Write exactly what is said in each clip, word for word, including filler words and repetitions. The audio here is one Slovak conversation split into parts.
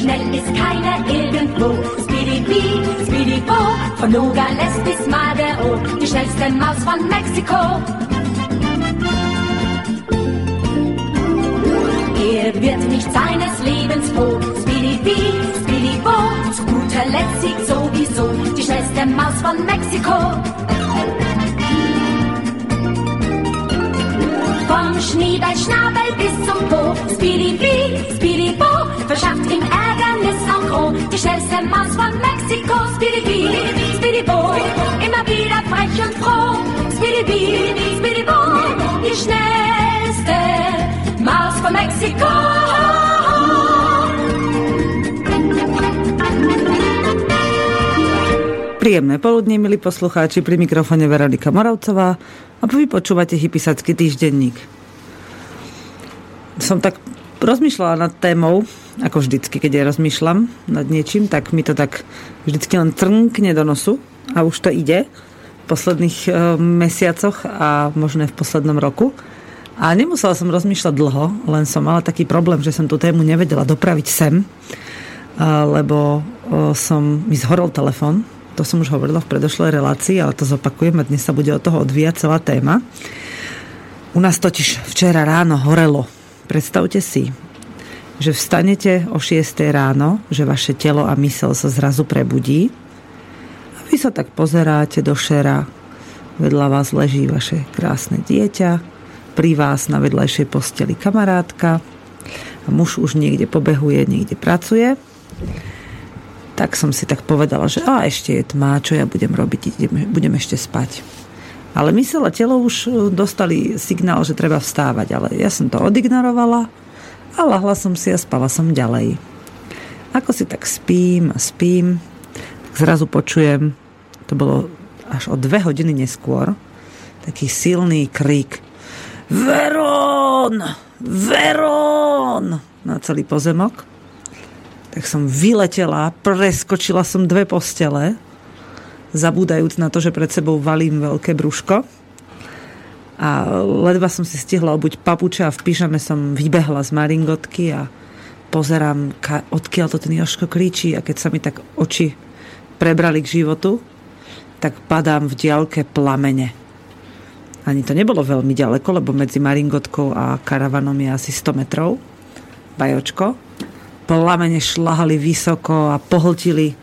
Schnell ist keiner irgendwo. Speedy-Bee, Speedy-Bo, von Nogales bis Madero, die schnellste Maus von Mexiko. Er wird nicht seines Lebens froh. Speedy-Bee, Speedy-Bo, zu guter Letzt siegt sowieso die schnellste Maus von Mexiko. Vom Schneeballschnabel bis zum Po, Speedy-Bee, Speedy-Bo, verschafft ihm Ärgernis en gros, die schnellste Maus von Mexiko. Speedy-Bee, Speedy-Bo, immer wieder frech und froh, Speedy-Bee, Speedy-Bo, die schnellste Maus von Mexiko. Príjemné poludnie, milí poslucháči, pri mikrofóne Veronika Moravcová a vy počúvate Hypisacký týždenník. Som tak rozmýšľala nad témou, ako vždycky, keď ja rozmýšľam nad niečím, tak mi to tak vždycky len trnkne do nosu a už to ide v posledných e, mesiacoch a možno v poslednom roku. A nemusela som rozmýšľať dlho, len som mala taký problém, že som tú tému nevedela dopraviť sem, a, lebo o, som, mi zhorol telefón. To som už hovorila v predošlej relácii, ale to zopakujem a dnes sa bude od toho odvíjať celá téma. U nás totiž včera ráno horelo. Predstavte si, že vstanete o šiestej ráno, že vaše telo a mysel sa zrazu prebudí a vy sa tak pozeráte do šera. Vedľa vás leží vaše krásne dieťa, pri vás na vedľajšej posteli kamarátka a muž už niekde pobehuje, niekde pracuje. Tak som si tak povedala, že a ešte je tma, čo ja budem robiť, idem, budem ešte spať. Ale mysel a telo už dostali signál, že treba vstávať, ale ja som to odignorovala a lahla som si a spala som ďalej. Ako si tak spím a spím, tak zrazu počujem, to bolo až o dve hodiny neskôr, taký silný krík. Verón! Verón! Na celý pozemok. Tak som vyletela, preskočila som dve postele, zabúdajúc na to, že pred sebou valím veľké brúško. A ledva som si stihla obuť papuče a v pyžame som vybehla z maringotky a pozerám, odkiaľ to ten Jožko kričí. A keď sa mi tak oči prebrali k životu, tak padám v diaľke plamene. Ani to nebolo veľmi ďaleko, lebo medzi maringotkou a karavanom je asi sto metrov. Bajočko. Plamene šlahali vysoko a pohltili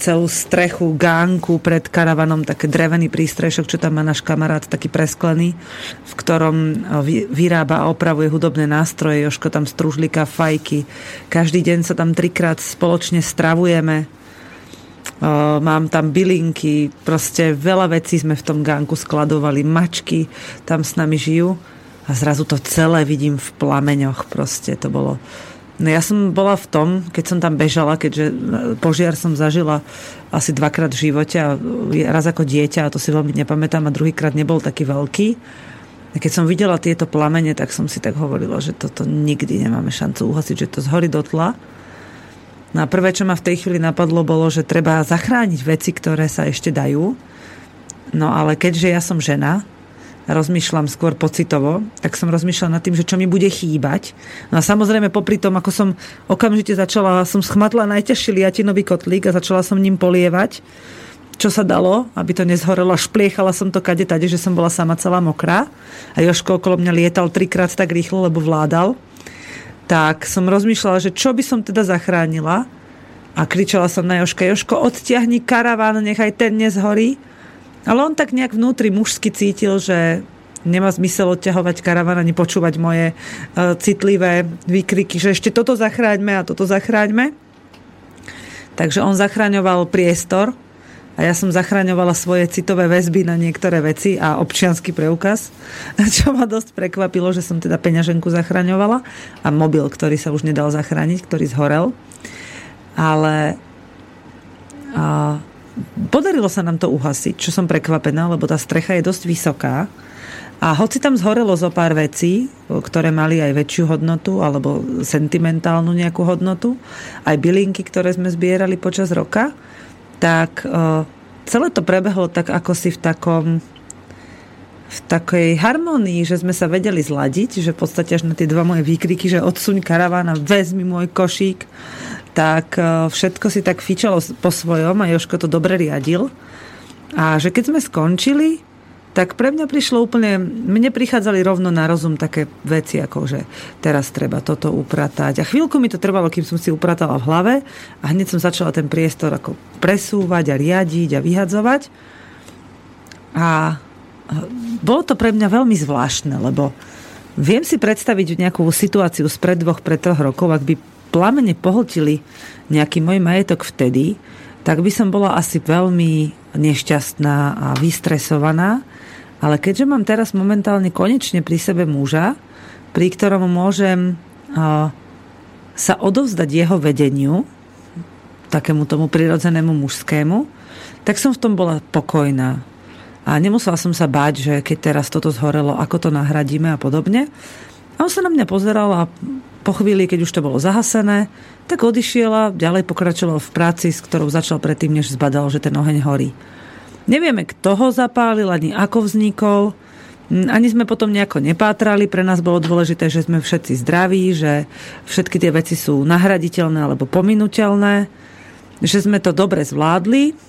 celú strechu, gánku pred karavanom, taký drevený prístrešok, čo tam má náš kamarát, taký presklený, v ktorom vyrába a opravuje hudobné nástroje. Jožko tam stružlíka, fajky. Každý deň sa tam trikrát spoločne stravujeme. Mám tam bylinky, proste veľa vecí sme v tom gánku skladovali. Mačky tam s nami žijú a zrazu to celé vidím v plameňoch. Proste to bolo... No ja som bola v tom, keď som tam bežala, keďže požiar som zažila asi dvakrát v živote a raz ako dieťa, a to si veľmi nepamätám, a druhýkrát nebol taký veľký. A keď som videla tieto plamene, tak som si tak hovorila, že toto nikdy nemáme šancu uhasiť, že to zhorí do tla. No a prvé, čo ma v tej chvíli napadlo, bolo, že treba zachrániť veci, ktoré sa ešte dajú. No ale keďže ja som žena, rozmýšľam skôr pocitovo, tak som rozmýšľala nad tým, že čo mi bude chýbať. No a samozrejme popri tom, ako som okamžite začala, som schmatla najťažší liatinový kotlík a začala som ním polievať, čo sa dalo, aby to nezhorelo. Špliechala som to kade tade, že som bola sama celá mokrá a Jožko okolo mňa lietal trikrát tak rýchlo, lebo vládal. Tak som rozmýšľala, že čo by som teda zachránila a kričala som na Jožka, Jožko, odtiahni karaván, nechaj ten nezhorí. Ale on tak nejak vnútri mužsky cítil, že nemá zmysel odťahovať karaván ani počúvať moje e, citlivé výkriky, že ešte toto zachráňme a toto zachráňme. Takže on zachraňoval priestor a ja som zachraňovala svoje citové väzby na niektoré veci a občiansky preukaz, čo ma dosť prekvapilo, že som teda peňaženku zachraňovala a mobil, ktorý sa už nedal zachrániť, ktorý zhorel. Ale... A... podarilo sa nám to uhasiť, čo som prekvapená, lebo tá strecha je dosť vysoká a hoci tam zhorelo zo pár vecí, ktoré mali aj väčšiu hodnotu alebo sentimentálnu nejakú hodnotu, aj bylinky, ktoré sme zbierali počas roka, tak uh, celé to prebehlo tak ako si v takom v takej harmonii, že sme sa vedeli zladiť, že v podstate až na tie dva moje výkriky, že odsuň karavána, vezmi môj košík, tak všetko si tak fičalo po svojom a Jožko to dobre riadil. A že keď sme skončili, tak pre mňa prišlo úplne, mne prichádzali rovno na rozum také veci, ako že teraz treba toto upratať. A chvíľku mi to trvalo, kým som si upratala v hlave a hneď som začala ten priestor ako presúvať a riadiť a vyhadzovať. A bolo to pre mňa veľmi zvláštne, lebo viem si predstaviť nejakú situáciu spred dvoch, pred troch rokov, ak by plamene pohltili nejaký môj majetok vtedy, tak by som bola asi veľmi nešťastná a vystresovaná. Ale keďže mám teraz momentálne konečne pri sebe muža, pri ktorom môžem sa odovzdať jeho vedeniu, takému tomu prirodzenému mužskému, tak som v tom bola pokojná. A nemusela som sa báť, že keď teraz toto zhorelo, ako to nahradíme a podobne. A on sa na mňa pozeral a po chvíli, keď už to bolo zahasené, tak odišiel a ďalej pokračoval v práci, s ktorou začal predtým, než zbadal, že ten oheň horí. Nevieme, kto ho zapálil, ani ako vznikol. Ani sme potom nejako nepátrali. Pre nás bolo dôležité, že sme všetci zdraví, že všetky tie veci sú nahraditeľné alebo pominuteľné, že sme to dobre zvládli.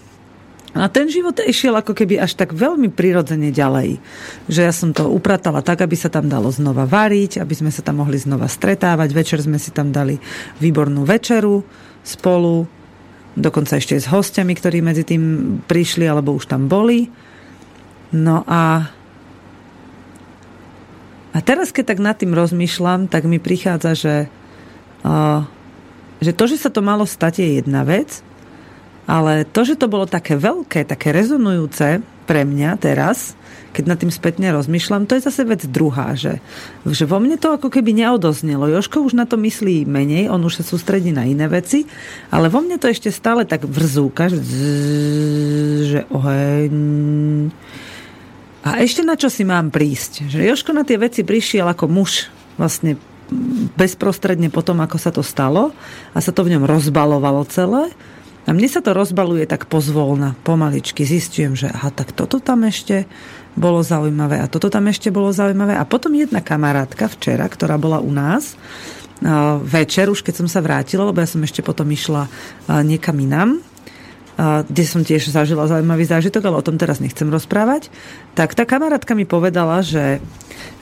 A ten život išiel ako keby až tak veľmi prirodzene ďalej. Že ja som to upratala tak, aby sa tam dalo znova variť, aby sme sa tam mohli znova stretávať. Večer sme si tam dali výbornú večeru spolu, dokonca ešte s hostiami, ktorí medzi tým prišli alebo už tam boli. No a a teraz, keď tak nad tým rozmýšľam, tak mi prichádza, že, uh, že to, že sa to malo stať, je jedna vec. Ale to, že to bolo také veľké, také rezonujúce pre mňa teraz, keď nad tým spätne rozmýšľam, to je zase vec druhá, že, že vo mne to ako keby neodoznelo. Jožko už na to myslí menej, on už sa sústredí na iné veci, ale vo mne to ešte stále tak vrzúka, že, že oheň. A ešte na čo si mám prísť? Že Jožko na tie veci prišiel ako muž vlastne bezprostredne po tom, ako sa to stalo a sa to v ňom rozbalovalo celé. A mne sa to rozbaluje tak pozvolna, pomaličky. Zistujem, že aha, tak toto tam ešte bolo zaujímavé a toto tam ešte bolo zaujímavé. A potom jedna kamarátka včera, ktorá bola u nás, večer už, keď som sa vrátila, lebo ja som ešte potom išla niekam inam, kde som tiež zažila zaujímavý zážitok, ale o tom teraz nechcem rozprávať, tak tá kamarátka mi povedala, že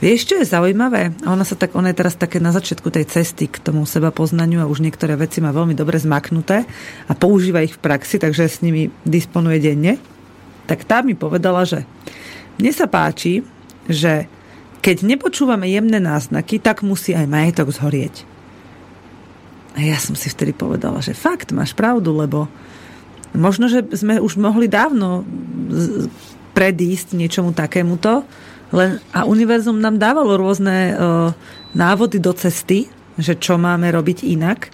vieš, čo je zaujímavé? Ona, sa tak, ona je teraz také na začiatku tej cesty k tomu seba poznaniu a už niektoré veci má veľmi dobre zmaknuté a používa ich v praxi, takže s nimi disponuje denne. Tak tá mi povedala, že mne sa páči, že keď nepočúvame jemné náznaky, tak musí aj majetok zhorieť. A ja som si vtedy povedala, že fakt, máš pravdu, lebo možno, že sme už mohli dávno predísť niečomu takémuto, len a univerzum nám dávalo rôzne e, návody do cesty, že čo máme robiť inak,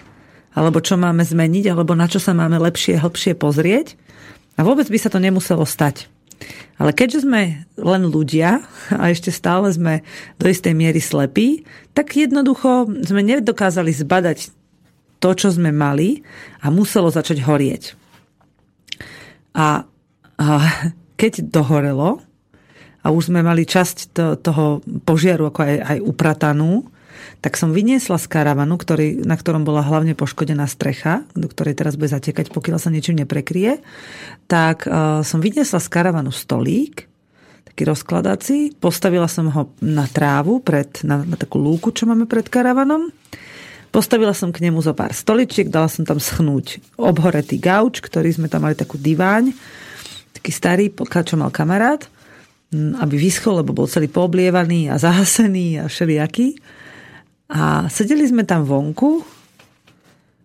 alebo čo máme zmeniť, alebo na čo sa máme lepšie, hlbšie pozrieť. A vôbec by sa to nemuselo stať. Ale keďže sme len ľudia a ešte stále sme do istej miery slepí, tak jednoducho sme nedokázali zbadať to, čo sme mali a muselo začať horieť. A, a keď dohorelo a už sme mali časť to, toho požiaru ako aj, aj upratanú, tak som vyniesla z karavanu, ktorý, na ktorom bola hlavne poškodená strecha, do ktorej teraz bude zatekať, pokiaľ sa niečím neprekrie, tak uh, som vyniesla z karavanu stolík, taký rozkladací, postavila som ho na trávu, pred, na, na takú lúku, čo máme pred karavanom. Postavila som k nemu zo pár stoličiek, dala som tam schnúť obhoretý gauč, ktorý sme tam mali takú diváň, taký starý, čo mal kamarát, aby vyschol, lebo bol celý pooblievaný a zahasený a všelijaký. A sedeli sme tam vonku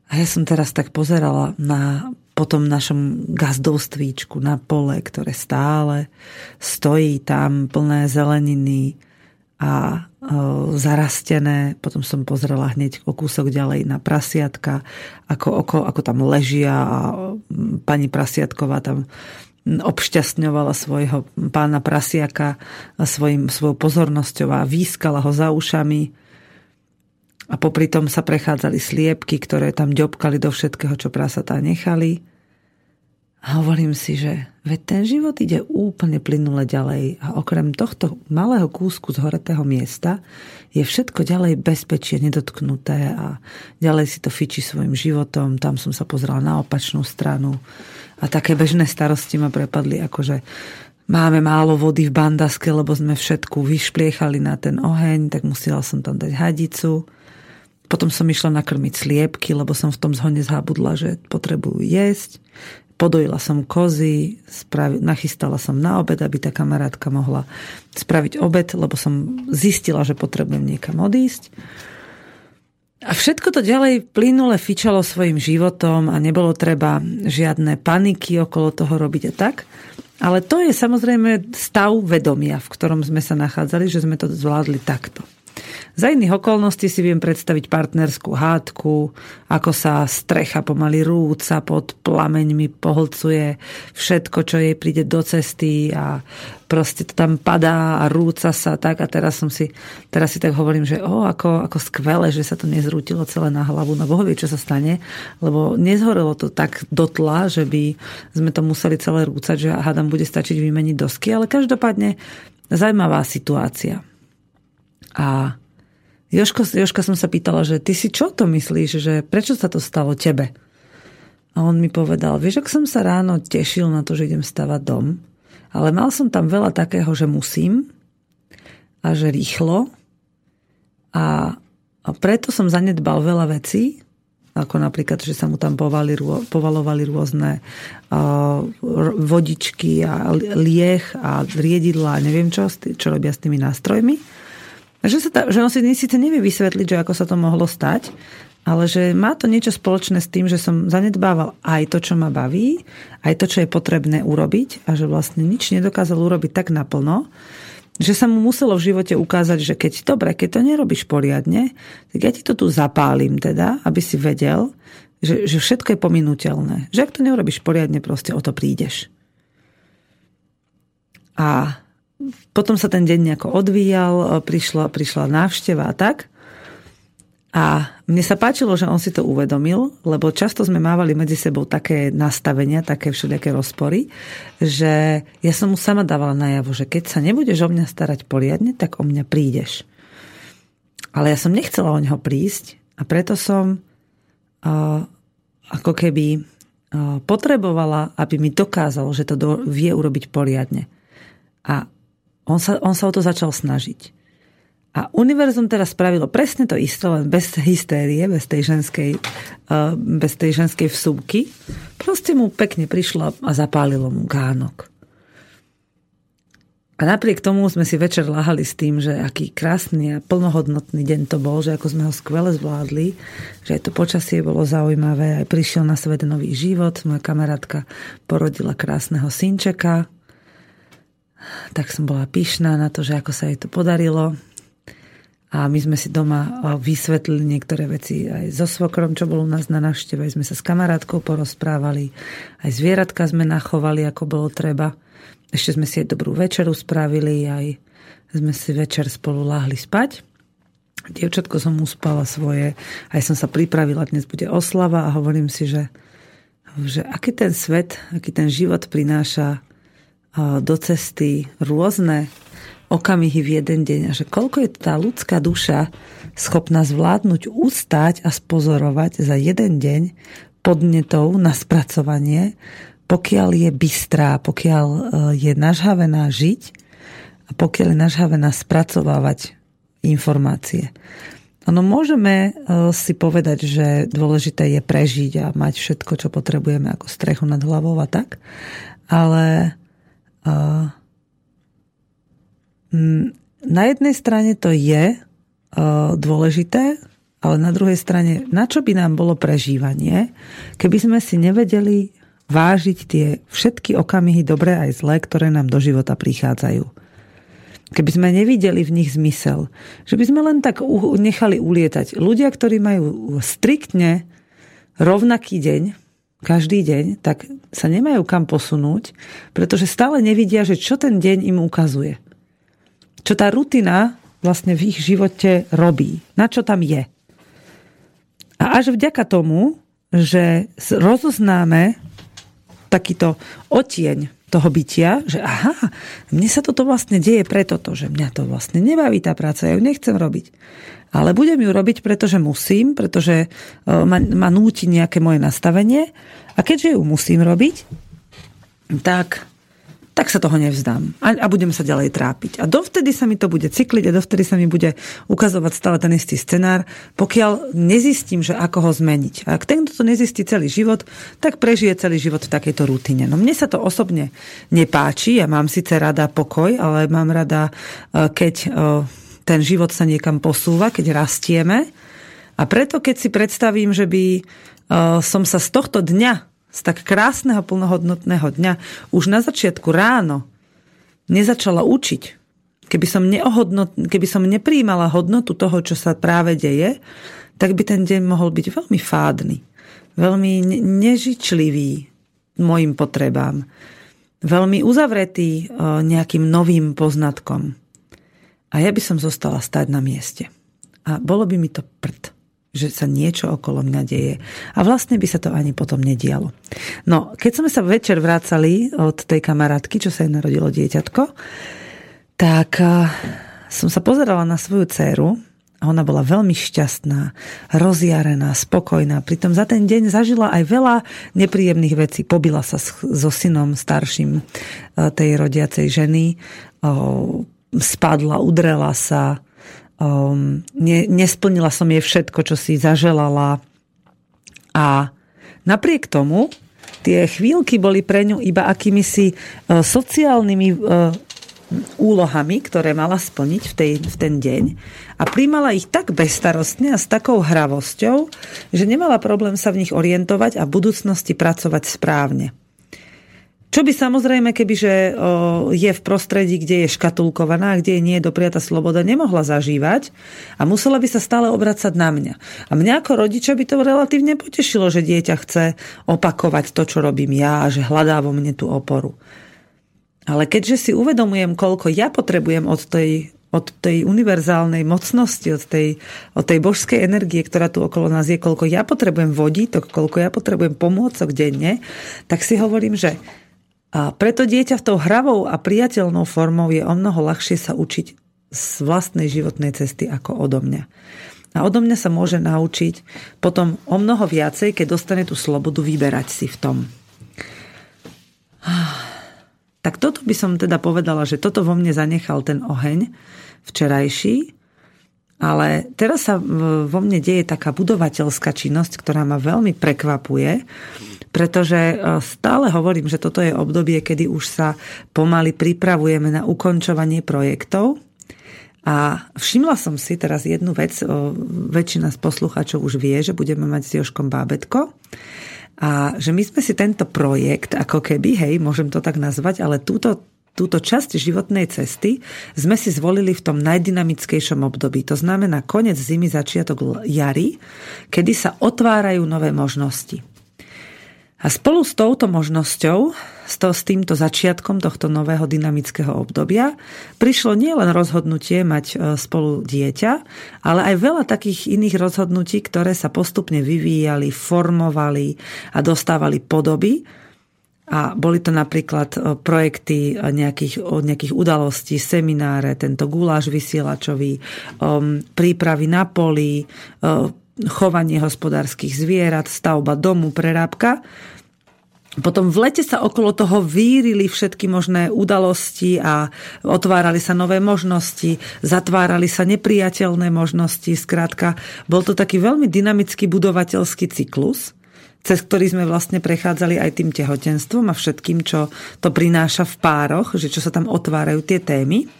a ja som teraz tak pozerala na potom našom gazdovstvíčku, na pole, ktoré stále stojí tam plné zeleniny a zarastené, potom som pozrela hneď o kúsok ďalej na prasiatka, ako, ako, ako tam ležia a pani prasiatková tam obšťastňovala svojho pána prasiaka svojim, svojou pozornosťou a výskala ho za ušami a popri tom sa prechádzali sliepky, ktoré tam ďobkali do všetkého, čo prasatá nechali. A hovorím si, že veď ten život ide úplne plynule ďalej a okrem tohto malého kúsku zhoretého miesta je všetko ďalej bezpečie, nedotknuté a ďalej si to fičí svojim životom. Tam som sa pozrela na opačnú stranu a také bežné starosti ma prepadli, akože máme málo vody v bandaske, lebo sme všetku vyšpliechali na ten oheň, tak musela som tam dať hadicu. Potom som išla nakrmiť sliepky, lebo som v tom zhone zhábudla, že potrebujú jesť. Podojila som kozy, spravi, nachystala som na obed, aby tá kamarátka mohla spraviť obed, lebo som zistila, že potrebujem niekam odísť. A všetko to ďalej plynule fičalo svojim životom a nebolo treba žiadne paniky okolo toho robiť a tak. Ale to je samozrejme stav vedomia, v ktorom sme sa nachádzali, že sme to zvládli takto. Za iných okolností si viem predstaviť partnerskú hádku, ako sa strecha pomaly rúca pod plameňmi pohlcuje všetko, čo jej príde do cesty a proste to tam padá a rúca sa tak a teraz som si, teraz si tak hovorím, že o, ako, ako skvelé, že sa to nezrútilo celé na hlavu, no boh vie, čo sa stane, lebo nezhorelo to tak dotla, že by sme to museli celé rúcať, že hádam bude stačiť vymeniť dosky, ale každopádne zaujímavá situácia. A Jožko, Jožka som sa pýtala, že ty si čo to myslíš, že prečo sa to stalo tebe? A on mi povedal, vieš, ak som sa ráno tešil na to, že idem stavať dom, ale mal som tam veľa takého, že musím a že rýchlo a, a preto som zanedbal veľa vecí, ako napríklad, že sa mu tam povali, povalovali rôzne uh, vodičky a lieh a riedidla a neviem čo, čo robia s tými nástrojmi. Že, sa tá, že on si síce nevie vysvetliť, že ako sa to mohlo stať, ale že má to niečo spoločné s tým, že som zanedbával aj to, čo ma baví, aj to, čo je potrebné urobiť a že vlastne nič nedokázal urobiť tak naplno, že sa mu muselo v živote ukázať, že keď dobre, keď to nerobíš poriadne, tak ja ti to tu zapálim teda, aby si vedel, že, že všetko je pominuteľné. Že ak to nerobíš poriadne, proste o to prídeš. A potom sa ten deň nejako odvíjal, prišla, prišla návšteva a tak. A mne sa páčilo, že on si to uvedomil, lebo často sme mávali medzi sebou také nastavenia, také všelijaké rozpory, že ja som mu sama dávala najavo, že keď sa nebudeš o mňa starať poriadne, tak o mňa prídeš. Ale ja som nechcela o neho prísť a preto som uh, ako keby uh, potrebovala, aby mi dokázal, že to do, vie urobiť poriadne. A on sa, on sa o to začal snažiť. A univerzum teraz spravilo presne to isté, len bez hystérie, bez tej ženskej, bez tej ženskej vsúbky. Proste mu pekne prišlo a zapálilo mu gánok. A napriek tomu sme si večer láhali s tým, že aký krásny a plnohodnotný deň to bol, že ako sme ho skvele zvládli, že aj to počasie bolo zaujímavé, aj prišiel na svet nový život, moja kamarátka porodila krásneho synčeka, tak som bola pyšná na to, že ako sa jej to podarilo. A my sme si doma vysvetlili niektoré veci aj so svokrom, čo bol u nás na návšteve. Sme sa s kamarátkou porozprávali. Aj zvieratka sme nachovali, ako bolo treba. Ešte sme si aj dobrú večeru spravili. Aj sme si večer spolu láhli spať. Dievčatko som uspala svoje. Aj som sa pripravila, dnes bude oslava. A hovorím si, že, že aký ten svet, aký ten život prináša do cesty rôzne okamihy v jeden deň a že koľko je tá ľudská duša schopná zvládnuť, ustať a spozorovať za jeden deň podnetov na spracovanie, pokiaľ je bystrá, pokiaľ je nažhavená žiť a pokiaľ je nažhavená spracovávať informácie. Ano, môžeme si povedať, že dôležité je prežiť a mať všetko, čo potrebujeme ako strechu nad hlavou a tak, ale na jednej strane to je dôležité, ale na druhej strane, na čo by nám bolo prežívanie, keby sme si nevedeli vážiť tie všetky okamihy, dobré aj zlé, ktoré nám do života prichádzajú. Keby sme nevideli v nich zmysel, že by sme len tak nechali ulietať. Ľudia, ktorí majú striktne rovnaký deň, každý deň, tak sa nemajú kam posunúť, pretože stále nevidia, že čo ten deň im ukazuje. Čo tá rutina vlastne v ich živote robí. Na čo tam je. A až vďaka tomu, že rozoznáme takýto odtieň toho bytia, že aha, mne sa toto vlastne deje preto, že mňa to vlastne nebaví tá práca, ja ju nechcem robiť. Ale budem ju robiť, pretože musím, pretože ma, ma núti nejaké moje nastavenie a keďže ju musím robiť, tak, tak sa toho nevzdám a, a budem sa ďalej trápiť. A dovtedy sa mi to bude cykliť a dovtedy sa mi bude ukazovať stále ten istý scenár, pokiaľ nezistím, že ako ho zmeniť. A ak ten, kto to nezistí celý život, tak prežije celý život v takejto rutine. No mne sa to osobne nepáči, ja mám síce rada pokoj, ale mám rada, keď ten život sa niekam posúva, keď rastieme. A preto, keď si predstavím, že by som sa z tohto dňa, z tak krásneho, plnohodnotného dňa, už na začiatku ráno nezačala učiť. Keby som, neohodnot, keby som nepríjmala hodnotu toho, čo sa práve deje, tak by ten deň mohol byť veľmi fádny, veľmi nežičlivý mojim potrebám, veľmi uzavretý nejakým novým poznatkom. A ja by som zostala stáť na mieste. A bolo by mi to prd, že sa niečo okolo mňa deje. A vlastne by sa to ani potom nedialo. No, keď sme sa večer vracali od tej kamarátky, čo sa jej narodilo dieťatko, tak som sa pozerala na svoju dcéru a ona bola veľmi šťastná, rozjarená, spokojná. Pritom za ten deň zažila aj veľa nepríjemných vecí. Pobila sa so synom starším tej rodiacej ženy, spadla, udrela sa, Um, ne, nesplnila som jej všetko, čo si zaželala. A napriek tomu tie chvíľky boli pre ňu iba akýmisi uh, sociálnymi uh, úlohami, ktoré mala splniť v, tej, v ten deň. A príjmala ich tak bezstarostne a s takou hravosťou, že nemala problém sa v nich orientovať a v budúcnosti pracovať správne. Čo by samozrejme, kebyže je v prostredí, kde je škatulkovaná, kde je nie je dopriata sloboda, nemohla zažívať a musela by sa stále obracať na mňa. A mňa ako rodiča by to relatívne potešilo, že dieťa chce opakovať to, čo robím ja a že hľadá vo mne tú oporu. Ale keďže si uvedomujem, koľko ja potrebujem od tej, od tej univerzálnej mocnosti, od tej, od tej božskej energie, ktorá tu okolo nás je, koľko ja potrebujem vodítok, koľko ja potrebujem pomôcok denne, tak si hovorím, že a preto dieťa v tou hravou a priateľnou formou je omnoho ľahšie sa učiť z vlastnej životnej cesty ako odo mňa. A odo mňa sa môže naučiť potom omnoho viacej, keď dostane tú slobodu vyberať si v tom. Tak toto by som teda povedala, že toto vo mne zanechal ten oheň včerajší, ale teraz sa vo mne deje taká budovateľská činnosť, ktorá ma veľmi prekvapuje, pretože stále hovorím, že toto je obdobie, kedy už sa pomaly pripravujeme na ukončovanie projektov. A všimla som si teraz jednu vec, väčšina z poslucháčov už vie, že budeme mať s Jožkom bábätko. A že my sme si tento projekt, ako keby, hej, môžem to tak nazvať, ale túto Túto časť životnej cesty sme si zvolili v tom najdynamickejšom období. To znamená koniec zimy, začiatok jary, kedy sa otvárajú nové možnosti. A spolu s touto možnosťou, s týmto začiatkom tohto nového dynamického obdobia, prišlo nielen rozhodnutie mať spolu dieťa, ale aj veľa takých iných rozhodnutí, ktoré sa postupne vyvíjali, formovali a dostávali podoby. A boli to napríklad projekty nejakých, nejakých udalostí, semináre, tento guláš vysielačový, um, prípravy na poli, um, chovanie hospodárskych zvierat, stavba domu, prerábka. Potom v lete sa okolo toho vírili všetky možné udalosti a otvárali sa nové možnosti, zatvárali sa nepriateľné možnosti. Skrátka, bol to taký veľmi dynamický budovateľský cyklus, cez ktorý sme vlastne prechádzali aj tým tehotenstvom a všetkým, čo to prináša v pároch, že čo sa tam otvárajú tie témy.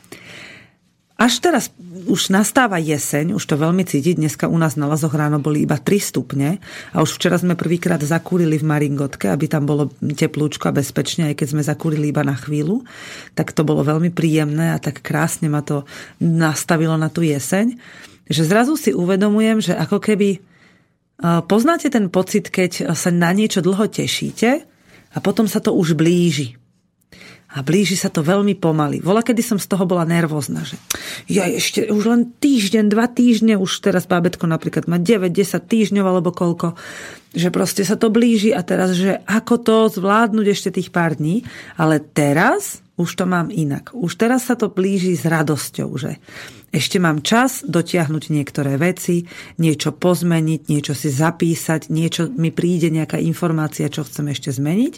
Až teraz už nastáva jeseň, už to veľmi cítiť. Dneska u nás na Lazohráno boli iba tri stupne a už včera sme prvýkrát zakúrili v Maringotke, aby tam bolo teplúčko a bezpečne, aj keď sme zakúrili iba na chvíľu. Tak to bolo veľmi príjemné a tak krásne ma to nastavilo na tú jeseň, že zrazu si uvedomujem, že ako keby poznáte ten pocit, keď sa na niečo dlho tešíte a potom sa to už blíži. A blíži sa to veľmi pomaly. Volakedy som z toho bola nervózna, že ja ešte už len týždeň, dva týždne, už teraz bábätko napríklad má deväť, desať týždňov alebo koľko. že proste sa to blíži a teraz, že ako to zvládnuť ešte tých pár dní, ale teraz už to mám inak. Už teraz sa to blíži s radosťou, že ešte mám čas dotiahnuť niektoré veci, niečo pozmeniť, niečo si zapísať, niečo mi príde nejaká informácia, čo chcem ešte zmeniť.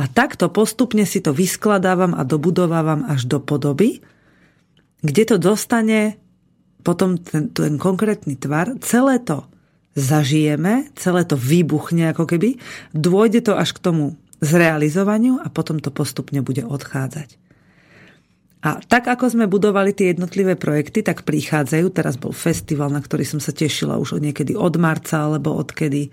A takto postupne si to vyskladávam a dobudovávam až do podoby, kde to dostane potom ten, ten konkrétny tvar, celé to zažijeme, celé to vybuchne ako keby, dôjde to až k tomu zrealizovaniu a potom to postupne bude odchádzať. A tak, ako sme budovali tie jednotlivé projekty, tak prichádzajú. Teraz bol festival, na ktorý som sa tešila už niekedy od marca, alebo odkedy.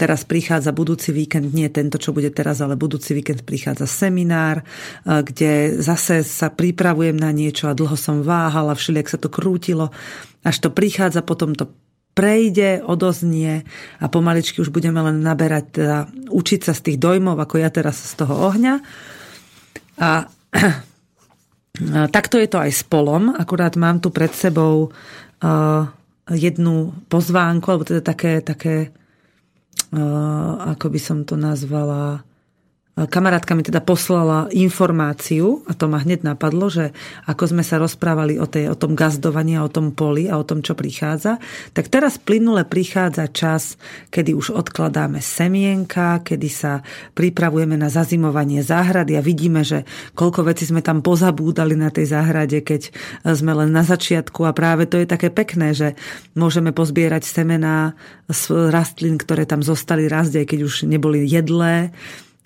Teraz prichádza budúci víkend, nie tento, čo bude teraz, ale budúci víkend prichádza seminár, kde zase sa pripravujem na niečo a dlho som váhala, všelijak sa to krútilo. Až to prichádza, potom to prejde, odoznie a pomaličky už budeme len naberať, teda učiť sa z tých dojmov, ako ja teraz z toho ohňa. A takto je to aj s polom. Akurát mám tu pred sebou uh, jednu pozvánku, alebo teda také, také uh, ako by som to nazvala, kamarátka mi teda poslala informáciu a to ma hneď napadlo, že ako sme sa rozprávali o, tej, o tom gazdovaní a o tom poli a o tom, čo prichádza, tak teraz plynule prichádza čas, kedy už odkladáme semienka, kedy sa pripravujeme na zazimovanie záhrady a vidíme, že koľko vecí sme tam pozabúdali na tej záhrade, keď sme len na začiatku a práve to je také pekné, že môžeme pozbierať semená z rastlín, ktoré tam zostali rásť, aj keď už neboli jedlé,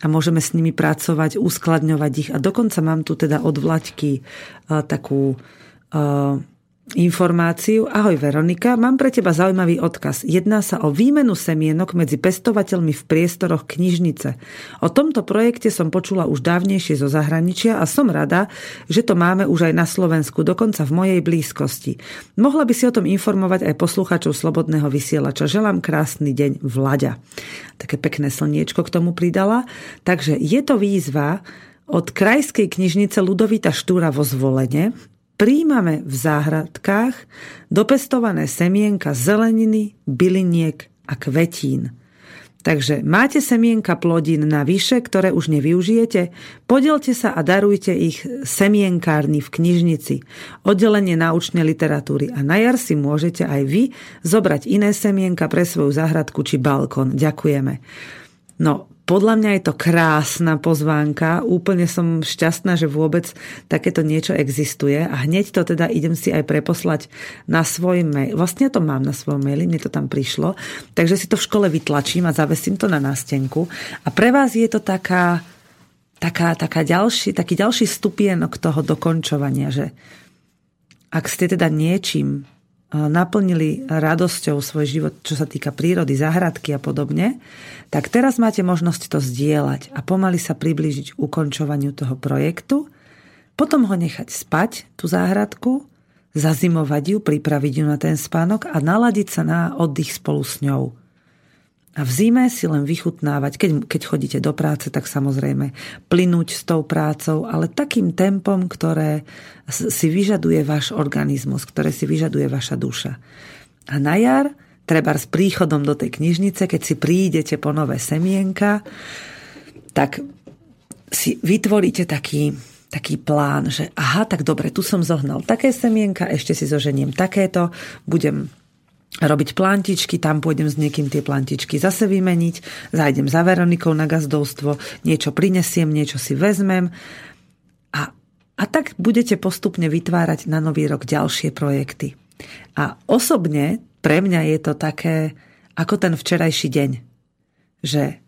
a môžeme s nimi pracovať, uskladňovať ich. A dokonca mám tu teda od Vlaďky uh, takú uh, informáciu. Ahoj Veronika, mám pre teba zaujímavý odkaz. Jedná sa o výmenu semienok medzi pestovateľmi v priestoroch knižnice. O tomto projekte som počula už dávnejšie zo zahraničia a som rada, že to máme už aj na Slovensku, dokonca v mojej blízkosti. Mohla by si o tom informovať aj poslucháčov Slobodného vysielača. Želám krásny deň, Vlaďa. Také pekné slniečko k tomu pridala. Takže je to výzva od Krajskej knižnice Ľudovíta Štúra vo Zvolene. Príjmame v záhradkách dopestované semienka zeleniny, byliniek a kvetín. Takže máte semienka plodín navyše, ktoré už nevyužijete? Podielte sa a darujte ich semienkárni v knižnici, oddelenie náučnej literatúry a na jar si môžete aj vy zobrať iné semienka pre svoju záhradku či balkón. Ďakujeme. No, podľa mňa je to krásna pozvánka. Úplne som šťastná, že vôbec takéto niečo existuje a hneď to teda idem si aj preposlať na svoj mail. Vlastne to mám na svojom maili, mne to tam prišlo. Takže si to v škole vytlačím a zavesím to na nástenku. A pre vás je to taká, taká, taká ďalší, taký ďalší stupienok toho dokončovania, že ak ste teda niečím naplnili radosťou svoj život, čo sa týka prírody, záhradky a podobne, tak teraz máte možnosť to zdieľať a pomaly sa priblížiť k ukončovaniu toho projektu, potom ho nechať spať, tú záhradku, zazimovať ju, pripraviť ju na ten spánok a naladiť sa na oddych spolu s ňou. A v zime si len vychutnávať, keď, keď chodíte do práce, tak samozrejme plynúť s tou prácou, ale takým tempom, ktoré si vyžaduje váš organizmus, ktoré si vyžaduje vaša duša. A na jar, treba s príchodom do tej knižnice, keď si prídete po nové semienka, tak si vytvoríte taký, taký plán, že aha, tak dobre, tu som zohnal také semienka, ešte si zoženiem takéto, budem robiť plantičky, tam pôjdem s niekým tie plantičky zase vymeniť, zájdem za Veronikou na gazdovstvo, niečo prinesiem, niečo si vezmem a, a tak budete postupne vytvárať na nový rok ďalšie projekty. A osobne pre mňa je to také ako ten včerajší deň, že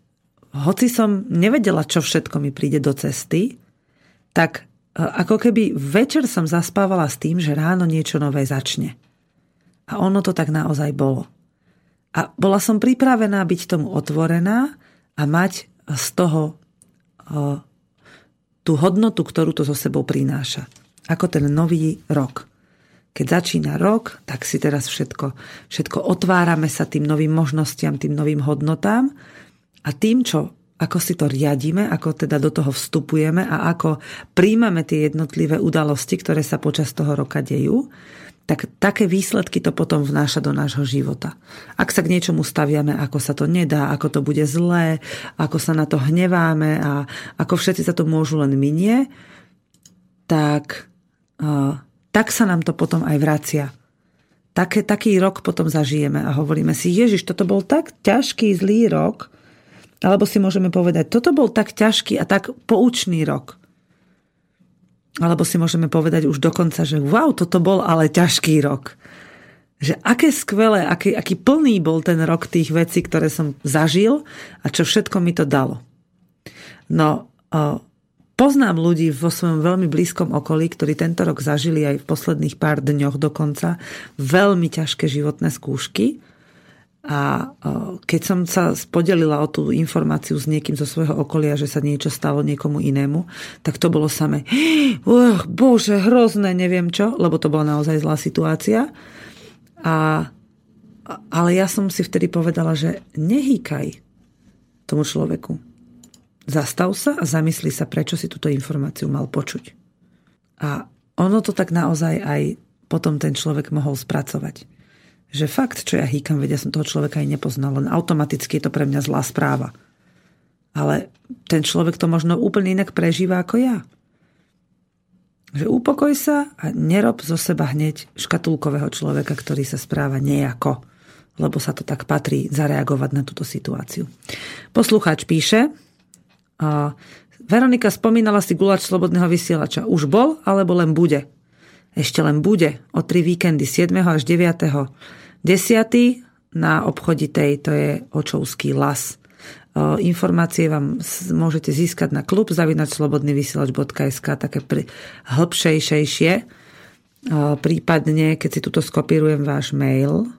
hoci som nevedela, čo všetko mi príde do cesty, tak ako keby večer som zaspávala s tým, že ráno niečo nové začne. A ono to tak naozaj bolo. A bola som pripravená byť tomu otvorená a mať z toho uh, tú hodnotu, ktorú to so sebou prináša. Ako ten nový rok. Keď začína rok, tak si teraz všetko, všetko otvárame sa tým novým možnostiam, tým novým hodnotám a tým, čo ako si to riadíme, ako teda do toho vstupujeme a ako príjmame tie jednotlivé udalosti, ktoré sa počas toho roka dejú, tak také výsledky to potom vnáša do nášho života. Ak sa k niečomu staviame, ako sa to nedá, ako to bude zlé, ako sa na to hneváme a ako všetci sa to môžu len minie, tak, uh, tak sa nám to potom aj vracia. Také, taký rok potom zažijeme a hovoríme si, Ježiš, toto bol tak ťažký, zlý rok, alebo si môžeme povedať, toto bol tak ťažký a tak poučný rok. Alebo si môžeme povedať už dokonca, že wow, toto bol ale ťažký rok. Že aké skvelé, aký, aký plný bol ten rok tých vecí, ktoré som zažil a čo všetko mi to dalo. No, poznám ľudí vo svojom veľmi blízkom okolí, ktorí tento rok zažili aj v posledných pár dňoch dokonca veľmi ťažké životné skúšky. A keď som sa podelila o tú informáciu s niekým zo svojho okolia, že sa niečo stalo niekomu inému, tak to bolo samé oh, bože, hrozné, neviem čo, lebo to bola naozaj zlá situácia. A, ale ja som si vtedy povedala, že nehýkaj tomu človeku. Zastav sa a zamysli sa, prečo si túto informáciu mal počuť. A ono to tak naozaj aj potom ten človek mohol spracovať. Že fakt, čo ja hýkam, vedia, som toho človeka aj nepoznal, len automaticky je to pre mňa zlá správa. Ale ten človek to možno úplne inak prežíva ako ja. Že upokoj sa a nerob zo seba hneď škatulkového človeka, ktorý sa správa nejako, lebo sa to tak patrí zareagovať na túto situáciu. Poslucháč píše, Veronika, spomínala si guláš slobodného vysielača. Už bol, alebo len bude? Ešte len bude o tri víkendy siedmeho až deviateho desiateho na obchode tej, to je Očovský las. Informácie vám môžete získať na klub zavináč slobodný vysielač bodka es ká, také hĺbšejšie, prípadne keď si tuto skopírujem váš mail,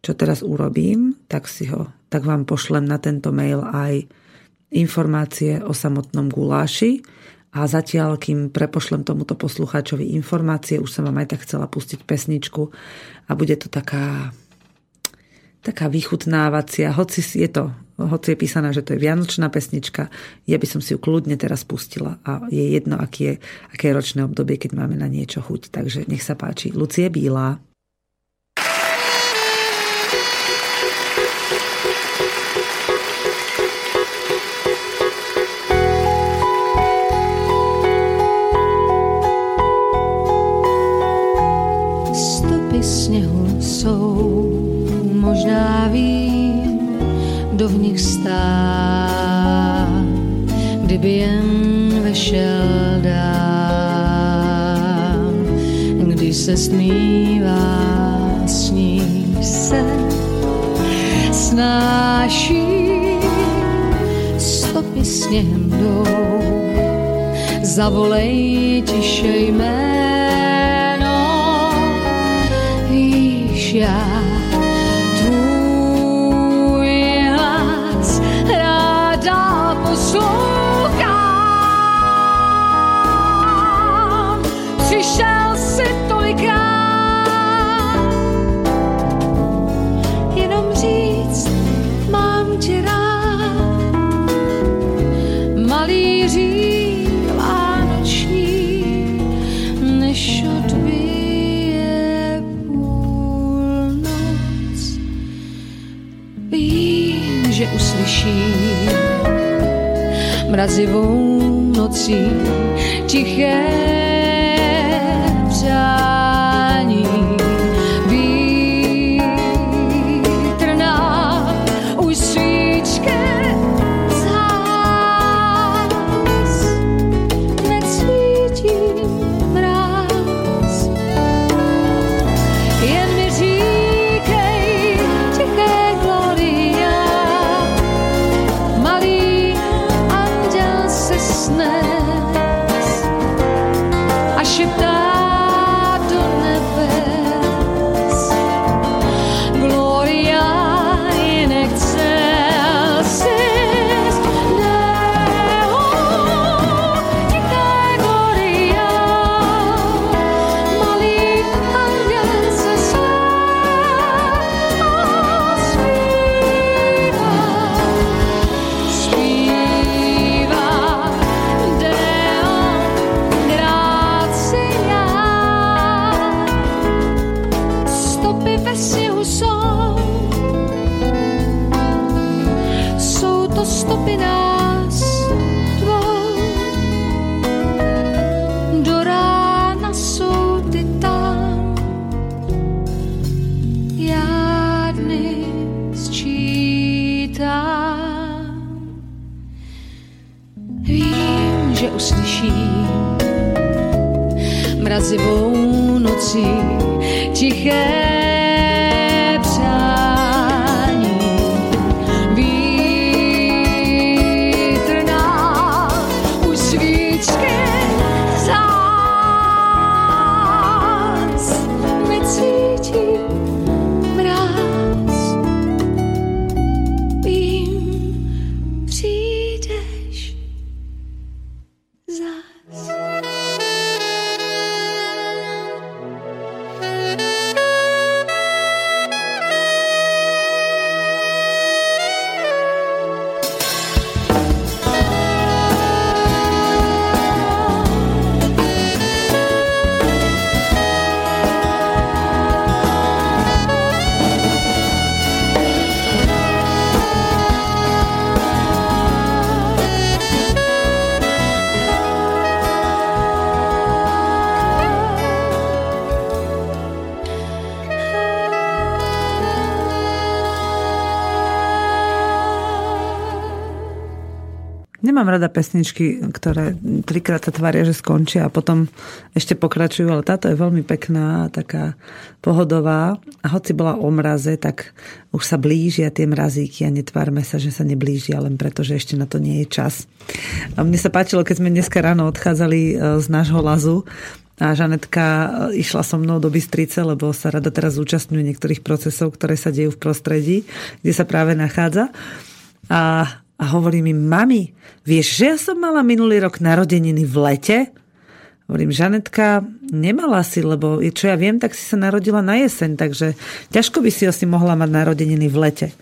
čo teraz urobím, tak si ho, tak vám pošlem na tento mail aj informácie o samotnom guláši. A zatiaľ, kým prepošlem tomuto poslucháčovi informácie, už som vám aj tak chcela pustiť pesničku a bude to taká, taká vychutnávacia, hoci je to, hoci je písaná, že to je vianočná pesnička, ja by som si ju kľudne teraz pustila a je jedno, aké je, aké je ročné obdobie, keď máme na niečo chuť. Takže nech sa páči, Lucie Bílá. Sněhu jsou, možná vím, kdo v nich stál, kdyby jen vešel dál. Když se smívá, sní se snáší, stopy sněhem jdou, zavolej tiše jmé. Já tvůj hlas ráda poslouchám. Přišel jsi tolikrát, jenom říct, mám tě rád. Malý řík vánoční, než odbí uslyší mrazivou nocí tiché přání. Vítr nám už svíčkem zhás, necvítí mráz. Jen mi říkej tiché šeptá do nebes, Gloria in excelsis Deo, tiché Gloria, malý anděl se své. uslyší mrazivou nocí tiché přání. Vítr nám u svíčky zás necítí mráz. Vím, přijdeš zás. Mám rada pesničky, ktoré trikrát sa tvária, že skončia a potom ešte pokračujú, ale táto je veľmi pekná, taká pohodová. A hoci bola o mraze, tak už sa blížia tie mrazíky a netvárme sa, že sa neblížia, len preto, že ešte na to nie je čas. A mne sa páčilo, keď sme dneska ráno odchádzali z nášho lazu, a Žanetka išla so mnou do Bystrice, lebo sa rada teraz zúčastňuje niektorých procesov, ktoré sa dejú v prostredí, kde sa práve nachádza. A A hovorí mi, mami, vieš, že ja som mala minulý rok narodeniny v lete? Hovorím, Žanetka, nemala si, lebo čo ja viem, tak si sa narodila na jeseň, takže ťažko by si asi mohla mať narodeniny v lete.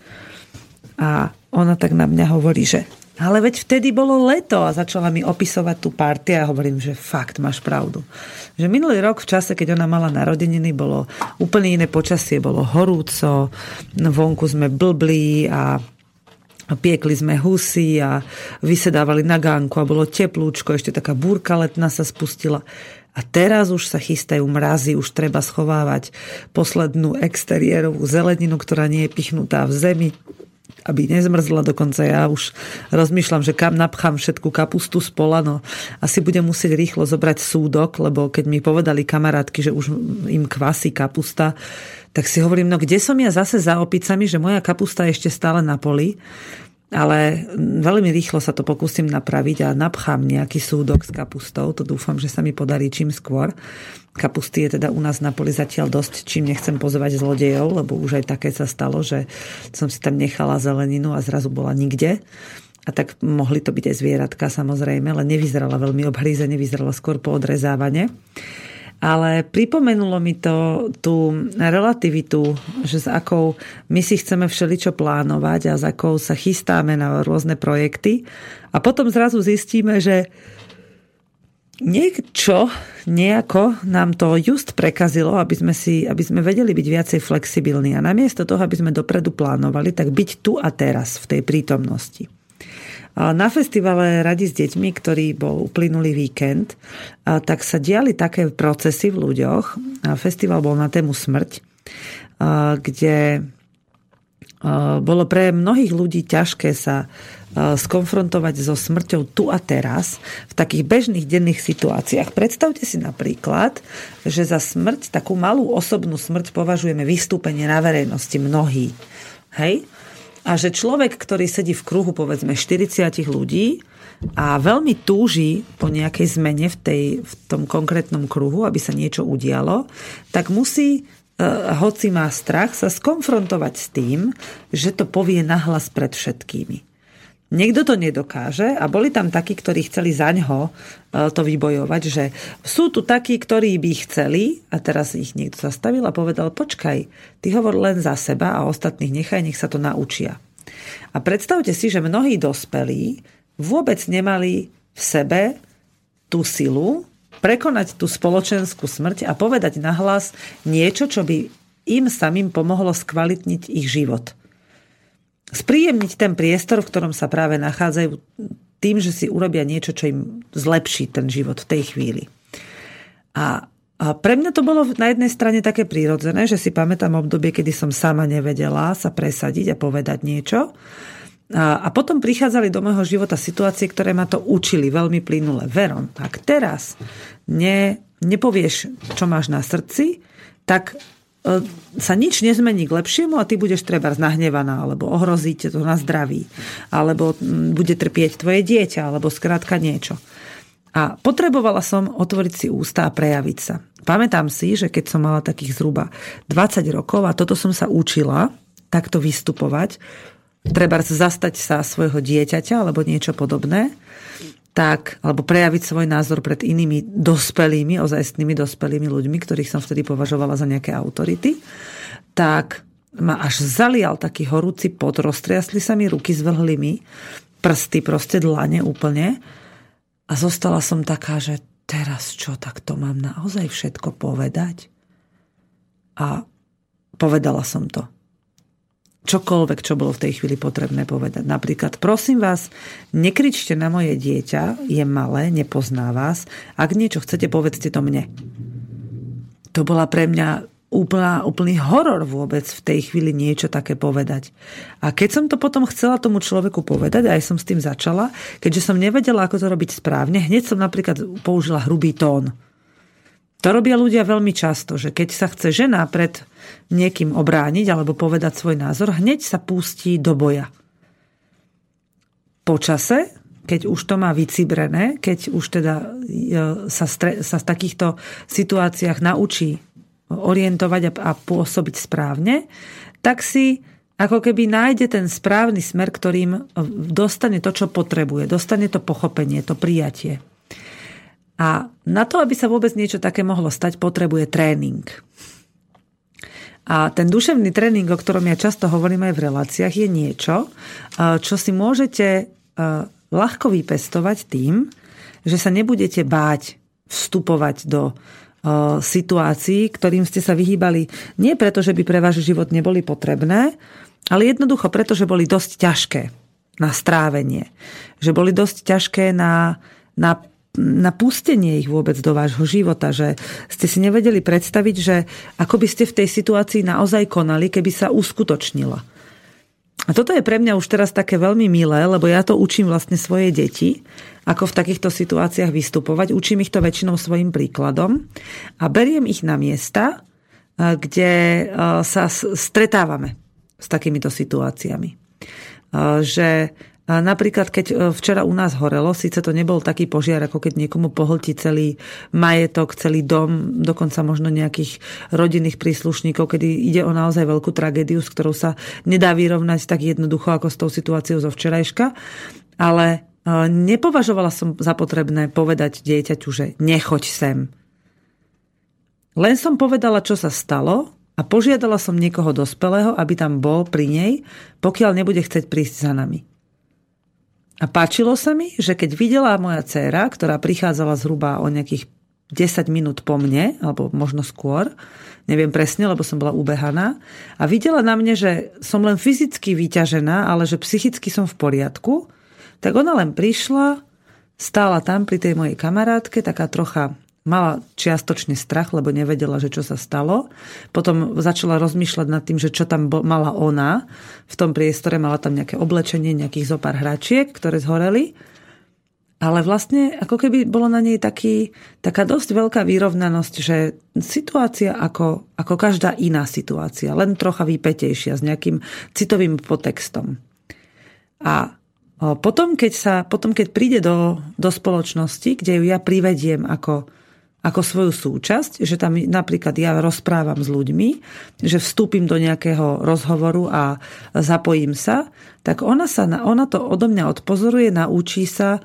A ona tak na mňa hovorí, že ale veď vtedy bolo leto a začala mi opisovať tú party a hovorím, že fakt, máš pravdu. Že minulý rok v čase, keď ona mala narodeniny, bolo úplne iné počasie, bolo horúco, vonku sme blblí a piekli sme husy a vysedávali na gánku a bolo teplúčko, ešte taká búrka letná sa spustila. A teraz už sa chystajú mrazy, už treba schovávať poslednú exteriérovú zeleninu, ktorá nie je pichnutá v zemi, aby nezmrzla. Dokonca ja už rozmýšľam, že kam napchám všetku kapustu z pola, no asi budem musieť rýchlo zobrať súdok, lebo keď mi povedali kamarátky, že už im kvasí kapusta, tak si hovorím, no kde som ja zase za opicami, že moja kapusta je ešte stále na poli, ale veľmi rýchlo sa to pokúsim napraviť a napchám nejaký súdok s kapustou, to dúfam, že sa mi podarí čím skôr. Kapusty je teda u nás na poli zatiaľ dosť, čím nechcem pozvať zlodejov, lebo už aj také sa stalo, že som si tam nechala zeleninu a zrazu bola nikde. A tak mohli to byť aj zvieratka samozrejme, ale nevyzerala veľmi obhrízene, vyzerala skôr po odrezávane. Ale pripomenulo mi to tú relativitu, že s akou my si chceme všeličo plánovať a s akou sa chystáme na rôzne projekty. A potom zrazu zistíme, že niečo nejako nám to just prekazilo, aby sme, si, aby sme vedeli byť viacej flexibilní. A namiesto toho, aby sme dopredu plánovali, tak byť tu a teraz v tej prítomnosti. Na festivale Radi s deťmi, ktorý bol uplynulý víkend, tak sa diali také procesy v ľuďoch. Festival bol na tému smrť, kde bolo pre mnohých ľudí ťažké sa skonfrontovať so smrťou tu a teraz v takých bežných denných situáciách. Predstavte si napríklad, že za smrť, takú malú osobnú smrť, považujeme vystúpenie na verejnosti mnohí. Hej? A že človek, ktorý sedí v kruhu povedzme štyridsať ľudí a veľmi túži po nejakej zmene v, tej, v tom konkrétnom kruhu, aby sa niečo udialo, tak musí, hoci má strach, sa skonfrontovať s tým, že to povie nahlas pred všetkými. Niekto to nedokáže a boli tam takí, ktorí chceli zaňho to vybojovať, že sú tu takí, ktorí by chceli, a teraz ich niekto zastavil a povedal, počkaj, ty hovor len za seba a ostatných nechaj, nech sa to naučia. A predstavte si, že mnohí dospelí vôbec nemali v sebe tú silu prekonať tú spoločenskú smrť a povedať nahlas niečo, čo by im samým pomohlo skvalitniť ich život. Spríjemniť ten priestor, v ktorom sa práve nachádzajú, tým, že si urobia niečo, čo im zlepší ten život v tej chvíli. A, a pre mňa to bolo na jednej strane také prírodzené, že si pamätám obdobie, kedy som sama nevedela sa presadiť a povedať niečo. A potom prichádzali do môjho života situácie, ktoré ma to učili veľmi plynule. Veron, tak teraz ne, nepovieš, čo máš na srdci, tak sa nič nezmení k lepšiemu a ty budeš trebárs nahnevaná, alebo ohroziť to na zdraví, alebo bude trpieť tvoje dieťa, alebo skrátka niečo. A potrebovala som otvoriť si ústa a prejaviť sa. Pamätám si, že keď som mala takých zhruba dvadsať rokov a toto som sa učila takto vystupovať, trebárs zastať sa svojho dieťaťa alebo niečo podobné, tak, alebo prejaviť svoj názor pred inými dospelými, ozajstnými dospelými ľuďmi, ktorých som vtedy považovala za nejaké autority, tak ma až zalial taký horúci pot, roztriasli sa mi ruky, zvrhli mi prsty, proste dlane úplne a zostala som taká, že teraz čo, tak to mám naozaj všetko povedať? A povedala som to. Čokoľvek, čo bolo v tej chvíli potrebné povedať. Napríklad, prosím vás, nekričte na moje dieťa, je malé, nepozná vás. Ak niečo chcete, povedzte to mne. To bola pre mňa úplná, úplný horor vôbec v tej chvíli niečo také povedať. A keď som to potom chcela tomu človeku povedať, aj som s tým začala, keďže som nevedela, ako to robiť správne, hneď som napríklad použila hrubý tón. To robia ľudia veľmi často, že keď sa chce žena pred niekým obrániť alebo povedať svoj názor, hneď sa pustí do boja. Po čase, keď už to má vycibrené, keď už teda sa, stre- sa v takýchto situáciách naučí orientovať a pôsobiť správne, tak si ako keby nájde ten správny smer, ktorým dostane to, čo potrebuje, dostane to pochopenie, to prijatie. A na to, aby sa vôbec niečo také mohlo stať, potrebuje tréning. A ten duševný tréning, o ktorom ja často hovorím aj v reláciách, je niečo, čo si môžete ľahko vypestovať tým, že sa nebudete báť vstupovať do situácií, ktorým ste sa vyhýbali nie preto, že by pre váš život neboli potrebné, ale jednoducho preto, že boli dosť ťažké na strávenie. Že boli dosť ťažké na na na pustenie ich vôbec do vášho života, že ste si nevedeli predstaviť, že ako by ste v tej situácii naozaj konali, keby sa uskutočnila. A toto je pre mňa už teraz také veľmi milé, lebo ja to učím vlastne svoje deti, ako v takýchto situáciách vystupovať. Učím ich to väčšinou svojim príkladom a beriem ich na miesta, kde sa stretávame s takýmito situáciami. Že napríklad, keď včera u nás horelo, síce to nebol taký požiar, ako keď niekomu pohltí celý majetok, celý dom, dokonca možno nejakých rodinných príslušníkov, kedy ide o naozaj veľkú tragédiu, s ktorou sa nedá vyrovnať tak jednoducho ako s tou situáciou zo včerajška. Ale nepovažovala som za potrebné povedať dieťaťu, že nechoď sem. Len som povedala, čo sa stalo a požiadala som niekoho dospelého, aby tam bol pri nej, pokiaľ nebude chcieť prísť za nami. A páčilo sa mi, že keď videla moja dcéra, ktorá prichádzala zhruba o nejakých desať minút po mne, alebo možno skôr, neviem presne, lebo som bola ubehaná, a videla na mne, že som len fyzicky vyťažená, ale že psychicky som v poriadku, tak ona len prišla, stála tam pri tej mojej kamarátke, taká trocha mala čiastočne strach, lebo nevedela, že čo sa stalo. Potom začala rozmýšľať nad tým, že čo tam mala ona. V tom priestore mala tam nejaké oblečenie, nejakých zopár hračiek, ktoré zhoreli. Ale vlastne ako keby bolo na nej taký, taká dosť veľká vyrovnanosť, že situácia ako, ako každá iná situácia, len trocha výpetejšia, s nejakým citovým podtextom. A potom, keď, sa, potom, keď príde do, do spoločnosti, kde ju ja privediem ako ako svoju súčasť, že tam napríklad ja rozprávam s ľuďmi, že vstúpim do nejakého rozhovoru a zapojím sa, tak ona, sa, ona to odo mňa odpozoruje, naučí sa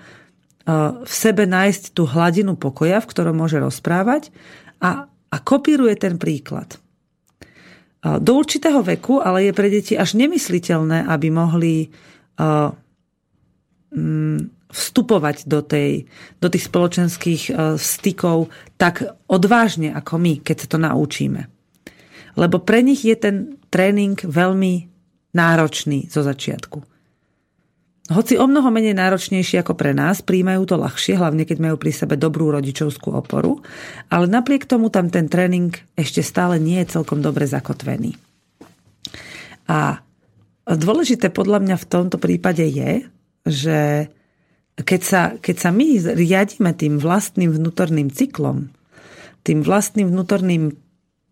v sebe nájsť tú hladinu pokoja, v ktorom môže rozprávať a, a kopíruje ten príklad. Do určitého veku, ale je pre deti až nemysliteľné, aby mohli uh, mm, vstupovať do, tej, do tých spoločenských stykov tak odvážne ako my, keď sa to naučíme. Lebo pre nich je ten tréning veľmi náročný zo začiatku. Hoci o mnoho menej náročnejší ako pre nás, prijímajú to ľahšie, hlavne keď majú pri sebe dobrú rodičovskú oporu, ale napriek tomu tam ten tréning ešte stále nie je celkom dobre zakotvený. A Dôležité podľa mňa v tomto prípade je, že keď sa, keď sa my riadíme tým vlastným vnútorným cyklom, tým vlastným vnútorným,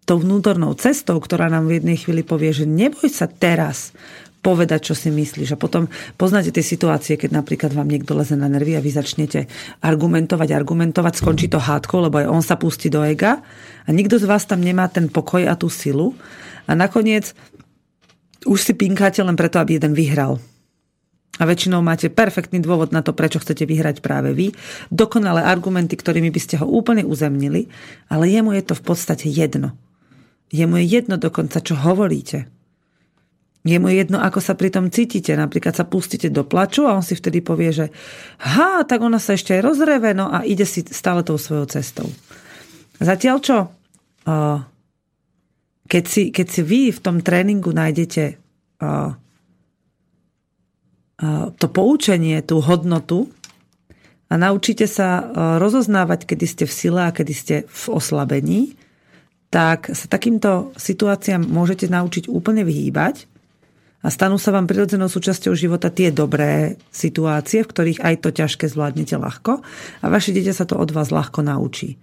tou vnútornou cestou, ktorá nám v jednej chvíli povie, že neboj sa teraz povedať, čo si myslíš. A potom poznáte tie situácie, keď napríklad vám niekto leze na nervy a vy začnete argumentovať, argumentovať, skončí to hádkou, lebo aj on sa pustí do ega a nikto z vás tam nemá ten pokoj a tú silu. A nakoniec už si pinkáte len preto, aby jeden vyhral. A väčšinou máte perfektný dôvod na to, prečo chcete vyhrať práve vy. Dokonalé argumenty, ktorými by ste ho úplne uzemnili, ale jemu je to v podstate jedno. Jemu je jedno dokonca, čo hovoríte. Jemu je jedno, ako sa pri tom cítite. Napríklad sa pustíte do plaču a on si vtedy povie, že ha, tak ona sa ešte aj rozreve, no a ide si stále tou svojou cestou. Zatiaľ čo? Keď si, keď si vy v tom tréningu nájdete to poučenie, tú hodnotu a naučíte sa rozoznávať, kedy ste v sile a kedy ste v oslabení, tak sa takýmto situáciám môžete naučiť úplne vyhýbať a stanú sa vám prirodzenou súčasťou života tie dobré situácie, v ktorých aj to ťažké zvládnete ľahko a vaše dieťa sa to od vás ľahko naučí.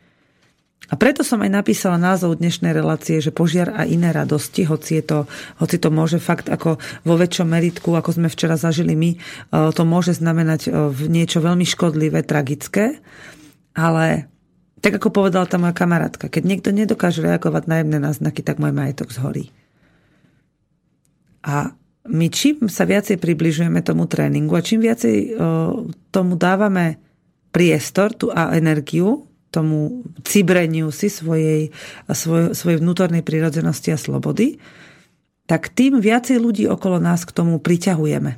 A preto som aj napísala názov dnešnej relácie, že požiar a iné radosti, hoci, je to, hoci to môže fakt ako vo väčšom meritku, ako sme včera zažili my, to môže znamenať niečo veľmi škodlivé, tragické, ale tak ako povedala tá moja kamarátka, keď niekto nedokáže reagovať na jemné náznaky, tak môj majetok zhorí. A my čím sa viacej približujeme tomu tréningu a čím viacej tomu dávame priestor tu a energiu, tomu cibreniu si svojej, svoj, svojej vnútornej prirodzenosti a slobody, tak tým viacej ľudí okolo nás k tomu priťahujeme.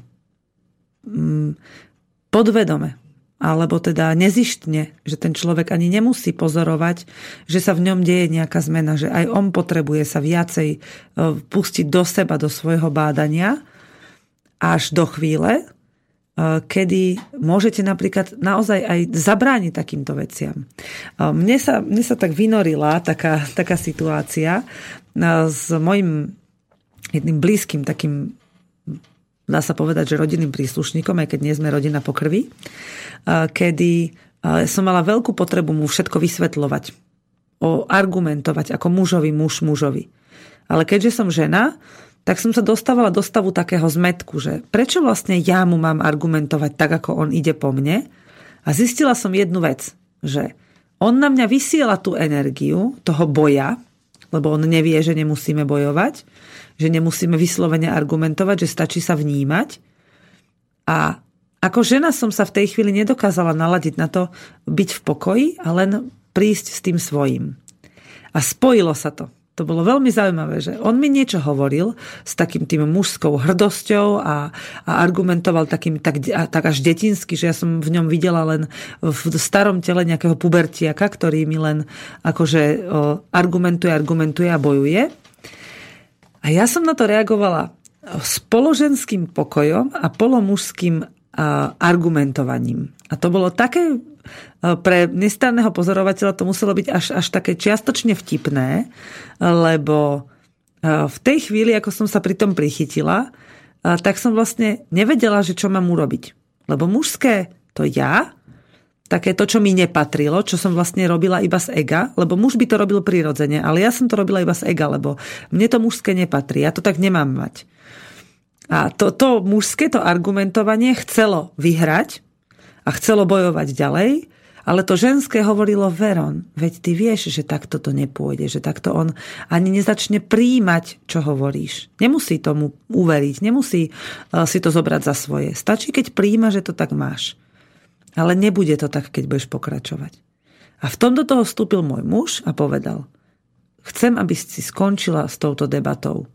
Podvedome. Alebo teda nezištne, že ten človek ani nemusí pozorovať, že sa v ňom deje nejaká zmena, že aj on potrebuje sa viacej pustiť do seba, do svojho bádania až do chvíle, kedy môžete napríklad naozaj aj zabrániť takýmto veciam. Mne sa, mne sa tak vynorila taká, taká situácia s mojim jedným blízkym takým, dá sa povedať, že rodinným príslušníkom, aj keď nie sme rodina po krvi, kedy som mala veľkú potrebu mu všetko vysvetľovať, argumentovať ako mužovi, muž mužovi. Ale keďže som žena, tak som sa dostávala do stavu takého zmätku, že prečo vlastne ja mu mám argumentovať tak, ako on ide po mne? A zistila som jednu vec, že on na mňa vysiela tú energiu, toho boja, lebo on nevie, že nemusíme bojovať, že nemusíme vyslovene argumentovať, že stačí sa vnímať. A ako žena som sa v tej chvíli nedokázala naladiť na to byť v pokoji a len prísť s tým svojím. A spojilo sa to. To bolo veľmi zaujímavé, že on mi niečo hovoril s takým tým mužskou hrdosťou a, a argumentoval takým, tak, tak až detinsky, že ja som v ňom videla len v starom tele nejakého pubertiaka, ktorý mi len akože argumentuje, argumentuje a bojuje. A ja som na to reagovala s položenským pokojom a polomužským argumentovaním. A to bolo také, pre nestranného pozorovateľa to muselo byť až, až také čiastočne vtipné, lebo v tej chvíli, ako som sa pri tom prichytila, tak som vlastne nevedela, že čo mám urobiť. Lebo mužské to ja, také to, čo mi nepatrilo, čo som vlastne robila iba z ega, lebo muž by to robil prirodzene, ale ja som to robila iba z ega, lebo mne to mužské nepatrí, ja to tak nemám mať. A to, to mužské, to argumentovanie chcelo vyhrať a chcelo bojovať ďalej, ale to ženské hovorilo: Veron, veď ty vieš, že takto to nepôjde, že takto on ani nezačne prijímať, čo hovoríš. Nemusí tomu uveriť, nemusí si to zobrať za svoje. Stačí, keď prijíma, že to tak máš. Ale nebude to tak, keď budeš pokračovať. A v tom do toho vstúpil môj muž a povedal: chcem, aby si skončila s touto debatou.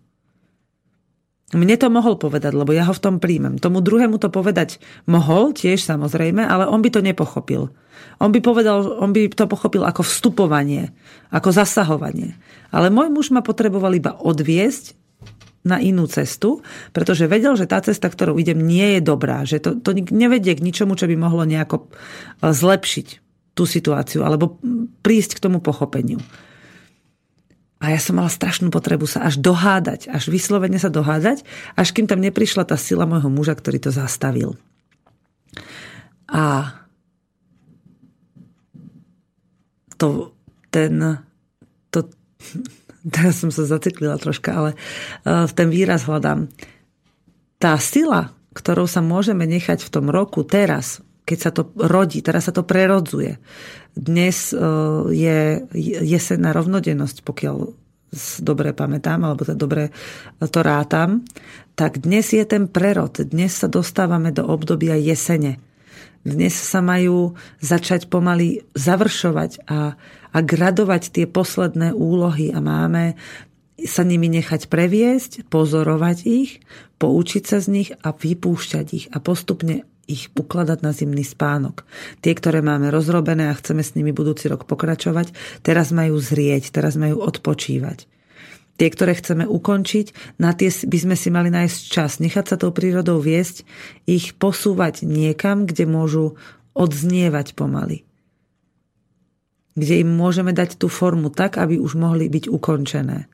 Mne to mohol povedať, lebo ja ho v tom príjmem. Tomu druhému to povedať mohol tiež, samozrejme, ale on by to nepochopil. On by povedal, on by to pochopil ako vstupovanie, ako zasahovanie. Ale môj muž ma potreboval iba odviesť na inú cestu, pretože vedel, že tá cesta, ktorou idem, nie je dobrá. Že to, to nevedie k ničomu, čo by mohlo nejako zlepšiť tú situáciu alebo prísť k tomu pochopeniu. A ja som mala strašnú potrebu sa až dohádať, až vyslovene sa dohádať, až kým tam neprišla tá sila môjho muža, ktorý to zastavil. A to, ten, to, teraz som sa zaciklila troška, ale v ten výraz hľadám. Tá sila, ktorou sa môžeme nechať v tom roku teraz, keď sa to rodí, teraz sa to prerodzuje. Dnes je jesenná rovnodennosť, pokiaľ dobre pamätám, alebo to dobre to rátam, tak dnes je ten prerod. Dnes sa dostávame do obdobia jesene. Dnes sa majú začať pomaly završovať a, a gradovať tie posledné úlohy a máme sa nimi nechať previesť, pozorovať ich, poučiť sa z nich a vypúšťať ich a postupne ich ukladať na zimný spánok. Tie, ktoré máme rozrobené a chceme s nimi budúci rok pokračovať, teraz majú zrieť, teraz majú odpočívať. Tie, ktoré chceme ukončiť, na tie by sme si mali nájsť čas, nechať sa tou prírodou viesť, ich posúvať niekam, kde môžu odznievať pomaly. Kde im môžeme dať tú formu tak, aby už mohli byť ukončené.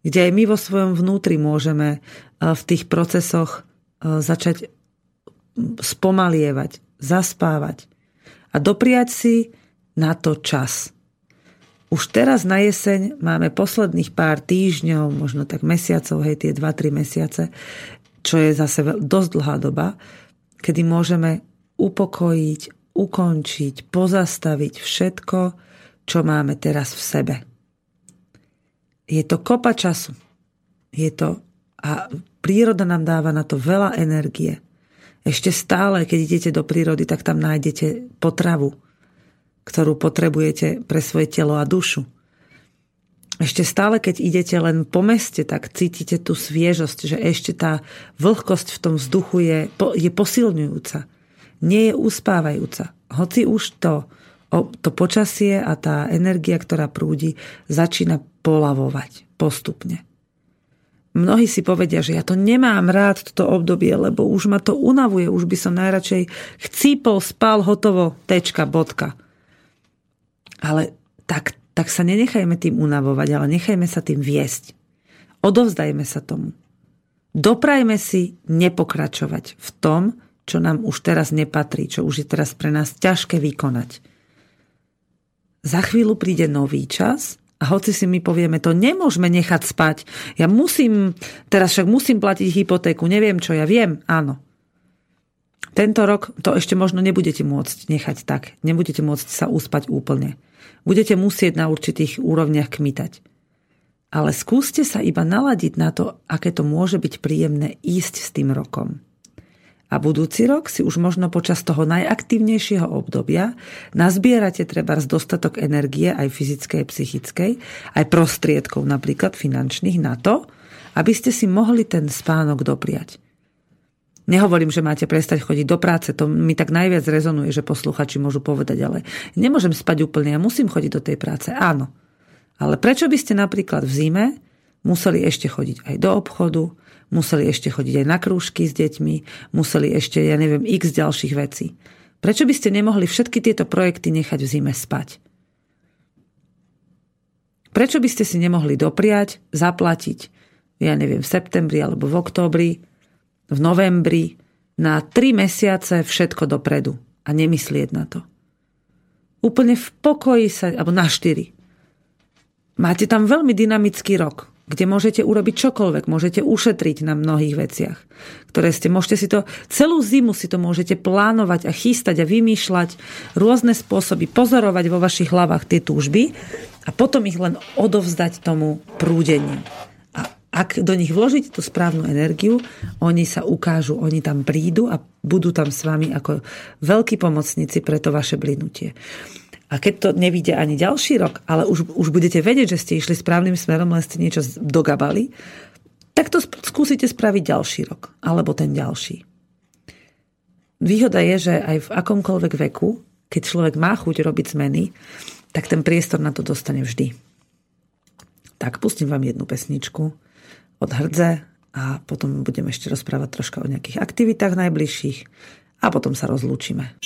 Kde aj my vo svojom vnútri môžeme v tých procesoch začať spomalievať, zaspávať a dopriať si na to čas. Už teraz na jeseň máme posledných pár týždňov, možno tak mesiacov, hej, tie dva tri mesiace, čo je zase dosť dlhá doba, kedy môžeme upokojiť, ukončiť, pozastaviť všetko, čo máme teraz v sebe. Je to kopa času. Je to, a príroda nám dáva na to veľa energie. Ešte stále, keď idete do prírody, tak tam nájdete potravu, ktorú potrebujete pre svoje telo a dušu. Ešte stále, keď idete len po meste, tak cítite tú sviežosť, že ešte tá vlhkosť v tom vzduchu je, je posilňujúca. Nie je uspávajúca. Hoci už to, to počasie a tá energia, ktorá prúdi, začína polavovať postupne. Mnohí si povedia, že ja to nemám rád toto obdobie, lebo už ma to unavuje, už by som najradšej chcípol, spal, hotovo, tečka, bodka. Ale tak, tak sa nenechajme tým unavovať, ale nechajme sa tým viesť. Odovzdajme sa tomu. Doprajme si nepokračovať v tom, čo nám už teraz nepatrí, čo už je teraz pre nás ťažké vykonať. Za chvíľu príde nový čas. A hoci si my povieme, to nemôžeme nechať spať. Ja musím, teraz však musím platiť hypotéku, neviem čo, ja viem, áno. Tento rok to ešte možno nebudete môcť nechať tak. Nebudete môcť sa uspať úplne. Budete musieť na určitých úrovniach kmitať. Ale skúste sa iba naladiť na to, aké to môže byť príjemné ísť s tým rokom. A budúci rok si už možno počas toho najaktívnejšieho obdobia nazbierate treba dostatok energie aj fyzickej, psychickej, aj prostriedkov napríklad finančných na to, aby ste si mohli ten spánok dopriať. Nehovorím, že máte prestať chodiť do práce, to mi tak najviac rezonuje, že posluchači môžu povedať, ale nemôžem spať úplne, ja musím chodiť do tej práce, áno. Ale prečo by ste napríklad v zime museli ešte chodiť aj do obchodu, museli ešte chodiť aj na krúžky s deťmi, museli ešte, ja neviem, x ďalších vecí. Prečo by ste nemohli všetky tieto projekty nechať v zime spať? Prečo by ste si nemohli dopriať, zaplatiť, ja neviem, v septembri alebo v októbri, v novembri, na tri mesiace všetko dopredu a nemyslieť na to? Úplne v pokoji sa, alebo na štyri. Máte tam veľmi dynamický rok, kde môžete urobiť čokoľvek, môžete ušetriť na mnohých veciach, ktoré ste, môžete si to, celú zimu si to môžete plánovať a chystať a vymýšľať rôzne spôsoby, pozorovať vo vašich hlavách tie túžby a potom ich len odovzdať tomu prúdeniu. A ak do nich vložíte tú správnu energiu, oni sa ukážu, oni tam prídu a budú tam s vami ako veľkí pomocníci pre to vaše blinutie. A keď to nevíde ani ďalší rok, ale už, už budete vedieť, že ste išli správnym smerom, len ste niečo dogabali, tak to skúsite spraviť ďalší rok, alebo ten ďalší. Výhoda je, že aj v akomkoľvek veku, keď človek má chuť robiť zmeny, tak ten priestor na to dostane vždy. Tak pustím vám jednu pesničku od Hrdze a potom budem ešte rozprávať troška o nejakých aktivitách najbližších a potom sa rozlúčime.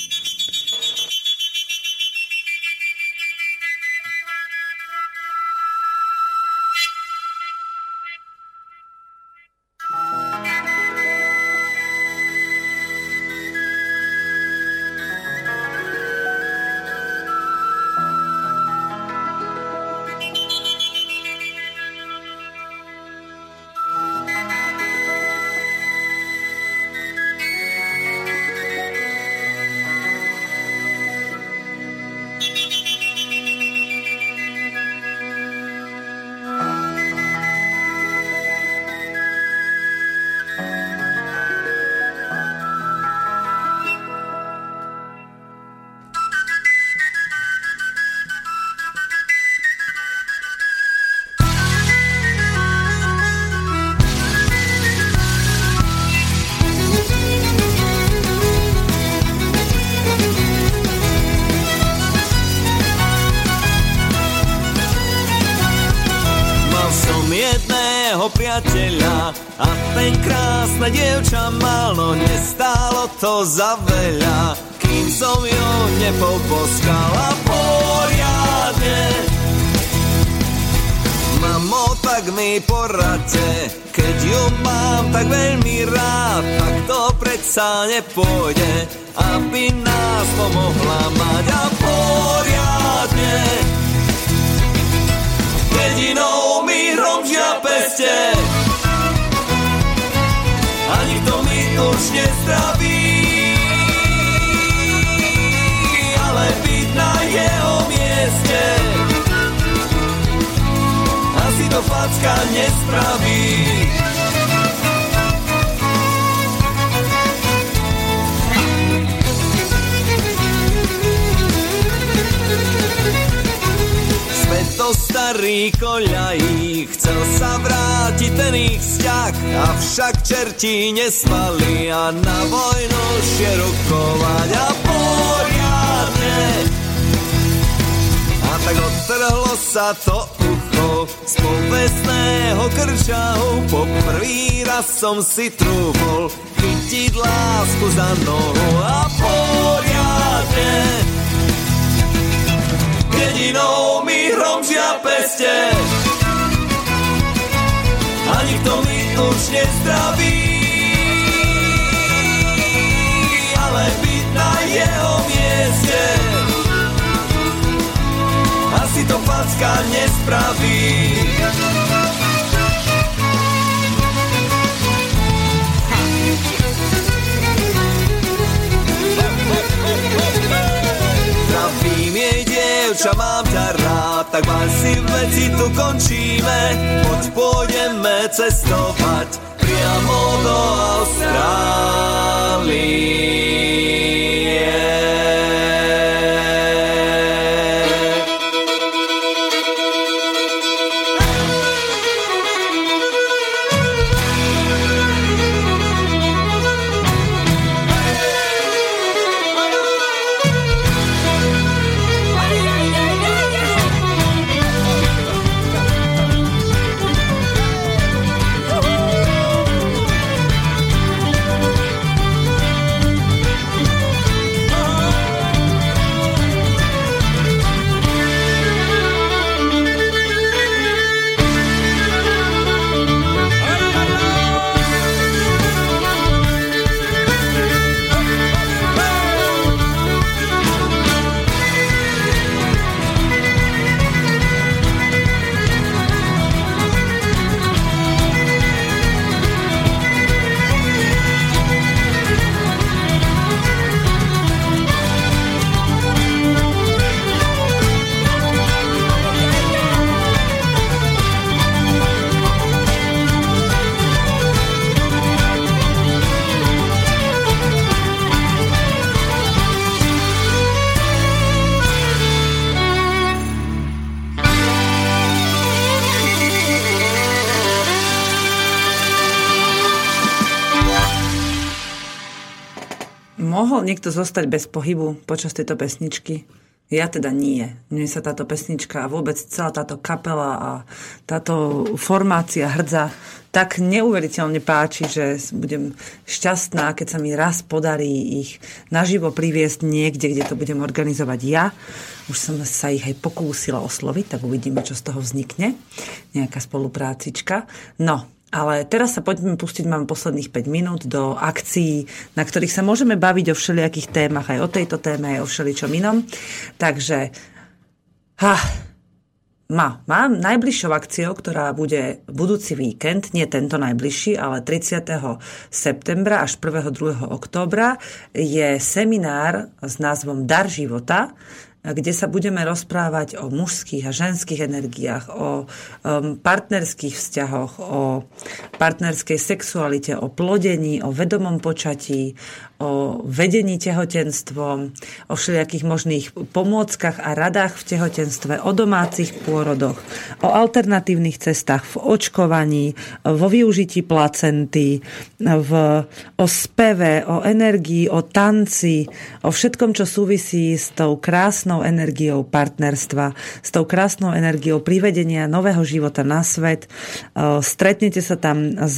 priateľa a ten krásne dievča malo, nestálo to za veľa, kým som ju nepoboskala poriadne. Mamo, tak mi poradte, keď ju mám tak veľmi rád, tak to predsa nepôjde, aby nás pomohla mať a poriadne. Jedinou mi hromžia peste a nikto mi už nezdraví, ale byť na jeho mieste asi to facka nespraví. To starý koľají, chcel sa vrátiť ten ich vzťah, avšak čerti nesvali a na vojnu šie rukovať a poriadne. A tak odtrhlo sa to ucho z povestného krčahu, po prvý raz som si trúbol chytiť lásku za nohu a poriadne. Jedinou mi hromžia peste a nikto mi už nezdraví, ale byť na jeho mieste asi to facka nespraví. Zdravím jej, dievča, mám ťa rád, tak máš si veci, tu končíme, poď pôjdeme cestovať priamo do Austrálie. Mohol niekto zostať bez pohybu počas tejto pesničky? Ja teda nie. Mne sa táto pesnička a vôbec celá táto kapela a táto formácia Hrdza tak neuveriteľne páči, že budem šťastná, keď sa mi raz podarí ich naživo priviesť niekde, kde to budem organizovať ja. Už som sa ich aj pokúsila osloviť, tak uvidíme, čo z toho vznikne. Nejaká spoluprácička. No, ale teraz sa poďme pustiť, mám posledných päť minút do akcií, na ktorých sa môžeme baviť o všelijakých témach, aj o tejto téme, aj o všeličom inom. Takže ha, má, mám najbližšou akciou, ktorá bude budúci víkend, nie tento najbližší, ale tridsiateho septembra až prvého a druhého októbra je seminár s názvom Dar života, kde sa budeme rozprávať o mužských a ženských energiách, o um, partnerských vzťahoch, o partnerskej sexualite, o plodení, o vedomom počatí, o vedení tehotenstvom, o všelijakých možných pomôckach a radách v tehotenstve, o domácich pôrodoch, o alternatívnych cestách v očkovaní, vo využití placenty, v, o speve, o energii, o tanci, o všetkom, čo súvisí s tou krásnou energiou partnerstva, s tou krásnou energiou privedenia nového života na svet. Stretnete sa tam s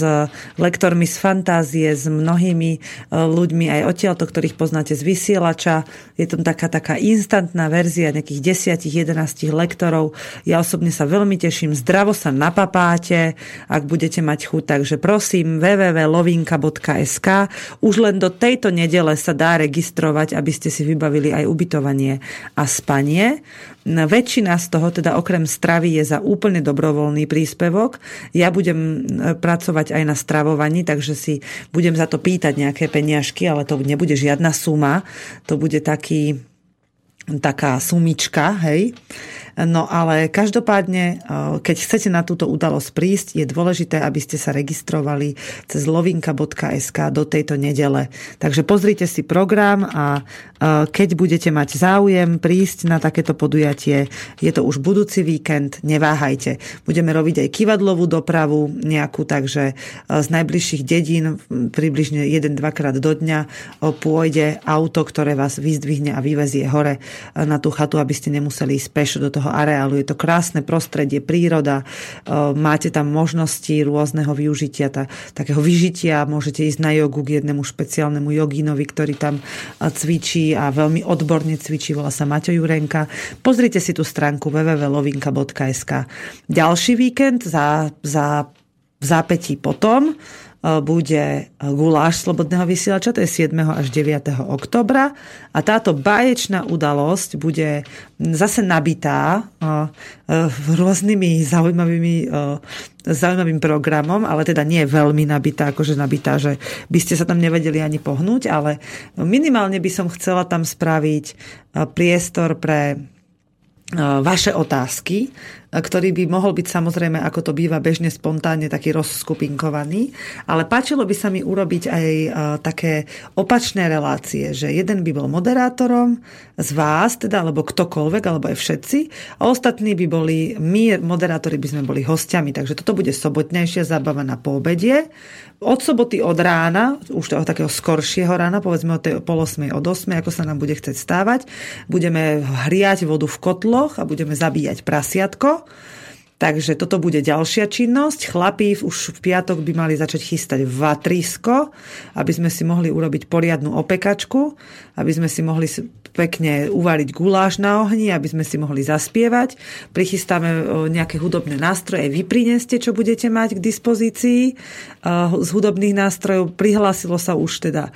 lektormi z fantázie, s mnohými ľuďmi aj odtiaľto, ktorých poznáte z vysielača. Je tam taká, taká instantná verzia nejakých desať jedenásť lektorov. Ja osobne sa veľmi teším. Zdravo sa napapáte, ak budete mať chuť. Takže prosím, w w w bodka lovinka bodka es ka. Už len do tejto nedele sa dá registrovať, aby ste si vybavili aj ubytovanie a spanie. Väčšina z toho, teda okrem stravy, je za úplne dobrovoľný príspevok. Ja budem pracovať aj na stravovaní, takže si budem za to pýtať nejaké peniažky, ale to nebude žiadna suma. To bude taký, taká sumička, hej. No ale každopádne, keď chcete na túto udalosť prísť, je dôležité, aby ste sa registrovali cez lovinka bodka es ka do tejto nedele. Takže pozrite si program a keď budete mať záujem prísť na takéto podujatie, je to už budúci víkend, neváhajte. Budeme robiť aj kivadlovú dopravu nejakú, takže z najbližších dedín približne jeden až dva krát do dňa pôjde auto, ktoré vás vyzdvihne a vyvezie hore na tú chatu, aby ste nemuseli ísť pešo do toho areálu. Je to krásne prostredie, príroda, máte tam možnosti rôzneho využitia, tá, takého vyžitia, môžete ísť na jogu k jednému špeciálnemu jogínovi, ktorý tam cvičí a veľmi odborne cvičí, volá sa Maťo Jurenka. Pozrite si tú stránku w w w bodka lovinka bodka es ka. Ďalší víkend za, za zápätí potom bude guláš Slobodného vysielača, to je siedmeho až deviateho októbra a táto báječná udalosť bude zase nabitá rôznymi zaujímavými zaujímavým programom, ale teda nie je veľmi nabitá, akože nabitá, že by ste sa tam nevedeli ani pohnúť, ale minimálne by som chcela tam spraviť priestor pre vaše otázky, ktorý by mohol byť samozrejme, ako to býva bežne spontánne, taký rozskupinkovaný. Ale páčilo by sa mi urobiť aj také opačné relácie, že jeden by bol moderátorom z vás, teda, alebo ktokoľvek, alebo aj všetci, a ostatní by boli, my moderátori by sme boli hostiami. Takže toto bude sobotnejšia zábava na poobedie. Od soboty od rána, už od takého skoršieho rána, povedzme od tej polosmej od osmej, ako sa nám bude chcieť stávať, budeme hriať vodu v kotloch a budeme zabíjať prasiatko. Takže toto bude ďalšia činnosť. Chlapí už v piatok by mali začať chystať vatrisko, aby sme si mohli urobiť poriadnu opekačku, aby sme si mohli pekne uvariť guláš na ohni, aby sme si mohli zaspievať. Prichystáme nejaké hudobné nástroje, vy prineste, čo budete mať k dispozícii z hudobných nástrojov. Prihlásilo sa už teda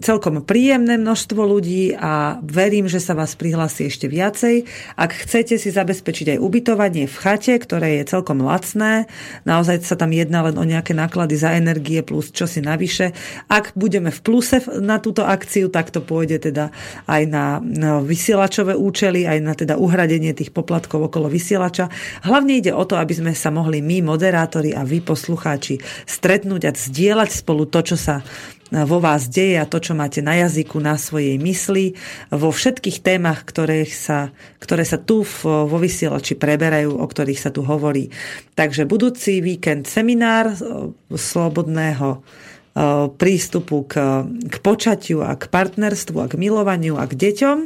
celkom príjemné množstvo ľudí a verím, že sa vás prihlási ešte viacej. Ak chcete si zabezpečiť aj ubytovanie v chate, ktoré je celkom lacné. Naozaj sa tam jedná len o nejaké náklady za energie plus čosi navyše. Ak budeme v pluse na túto akciu, tak to pôjde teda aj na, na vysielačové účely, aj na teda uhradenie tých poplatkov okolo vysielača. Hlavne ide o to, aby sme sa mohli my, moderátori a vy, poslucháči, stretnúť a zdieľať spolu to, čo sa vo vás deje a to, čo máte na jazyku, na svojej mysli, vo všetkých témach, ktoré sa, ktoré sa tu vo vysielači preberajú, o ktorých sa tu hovorí. Takže budúci víkend seminár slobodného prístupu k, k počatiu a k partnerstvu a k milovaniu a k deťom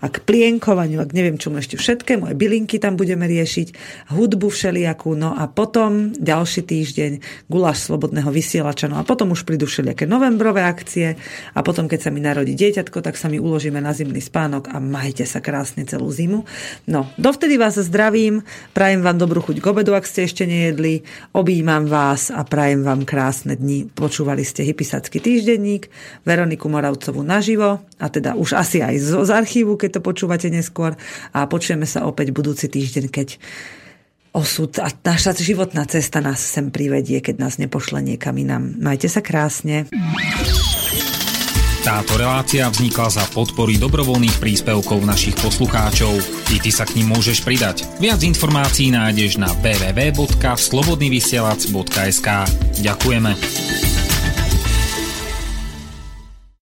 a k plienkovaniu a k neviem čomu ešte všetkému. Aj bylinky tam budeme riešiť, hudbu všelijakú, no a potom ďalší týždeň guláš Slobodného vysielača, no a potom už prídu všelijaké novembrové akcie a potom, keď sa mi narodí dieťatko, tak sa mi uložíme na zimný spánok a majte sa krásne celú zimu. No, dovtedy vás zdravím, prajem vám dobrú chuť k obedu, ak ste ešte nejedli, objímam vás a prajem vám krásne dni. Počúvali ste Hypisacký týždenník, Veroniku Moravcovú naživo a teda už asi aj z, z archívu, keď to počúvate neskôr a počujeme sa opäť budúci týždeň, keď osud a naša životná cesta nás sem privedie, keď nás nepošle niekam inám. Majte sa krásne. Táto relácia vznikla za podpory dobrovoľných príspevkov našich poslucháčov. I ty sa k nim môžeš pridať. Viac informácií nájdeš na w w w bodka slobodnyvysielac bodka es ka. Ďakujeme.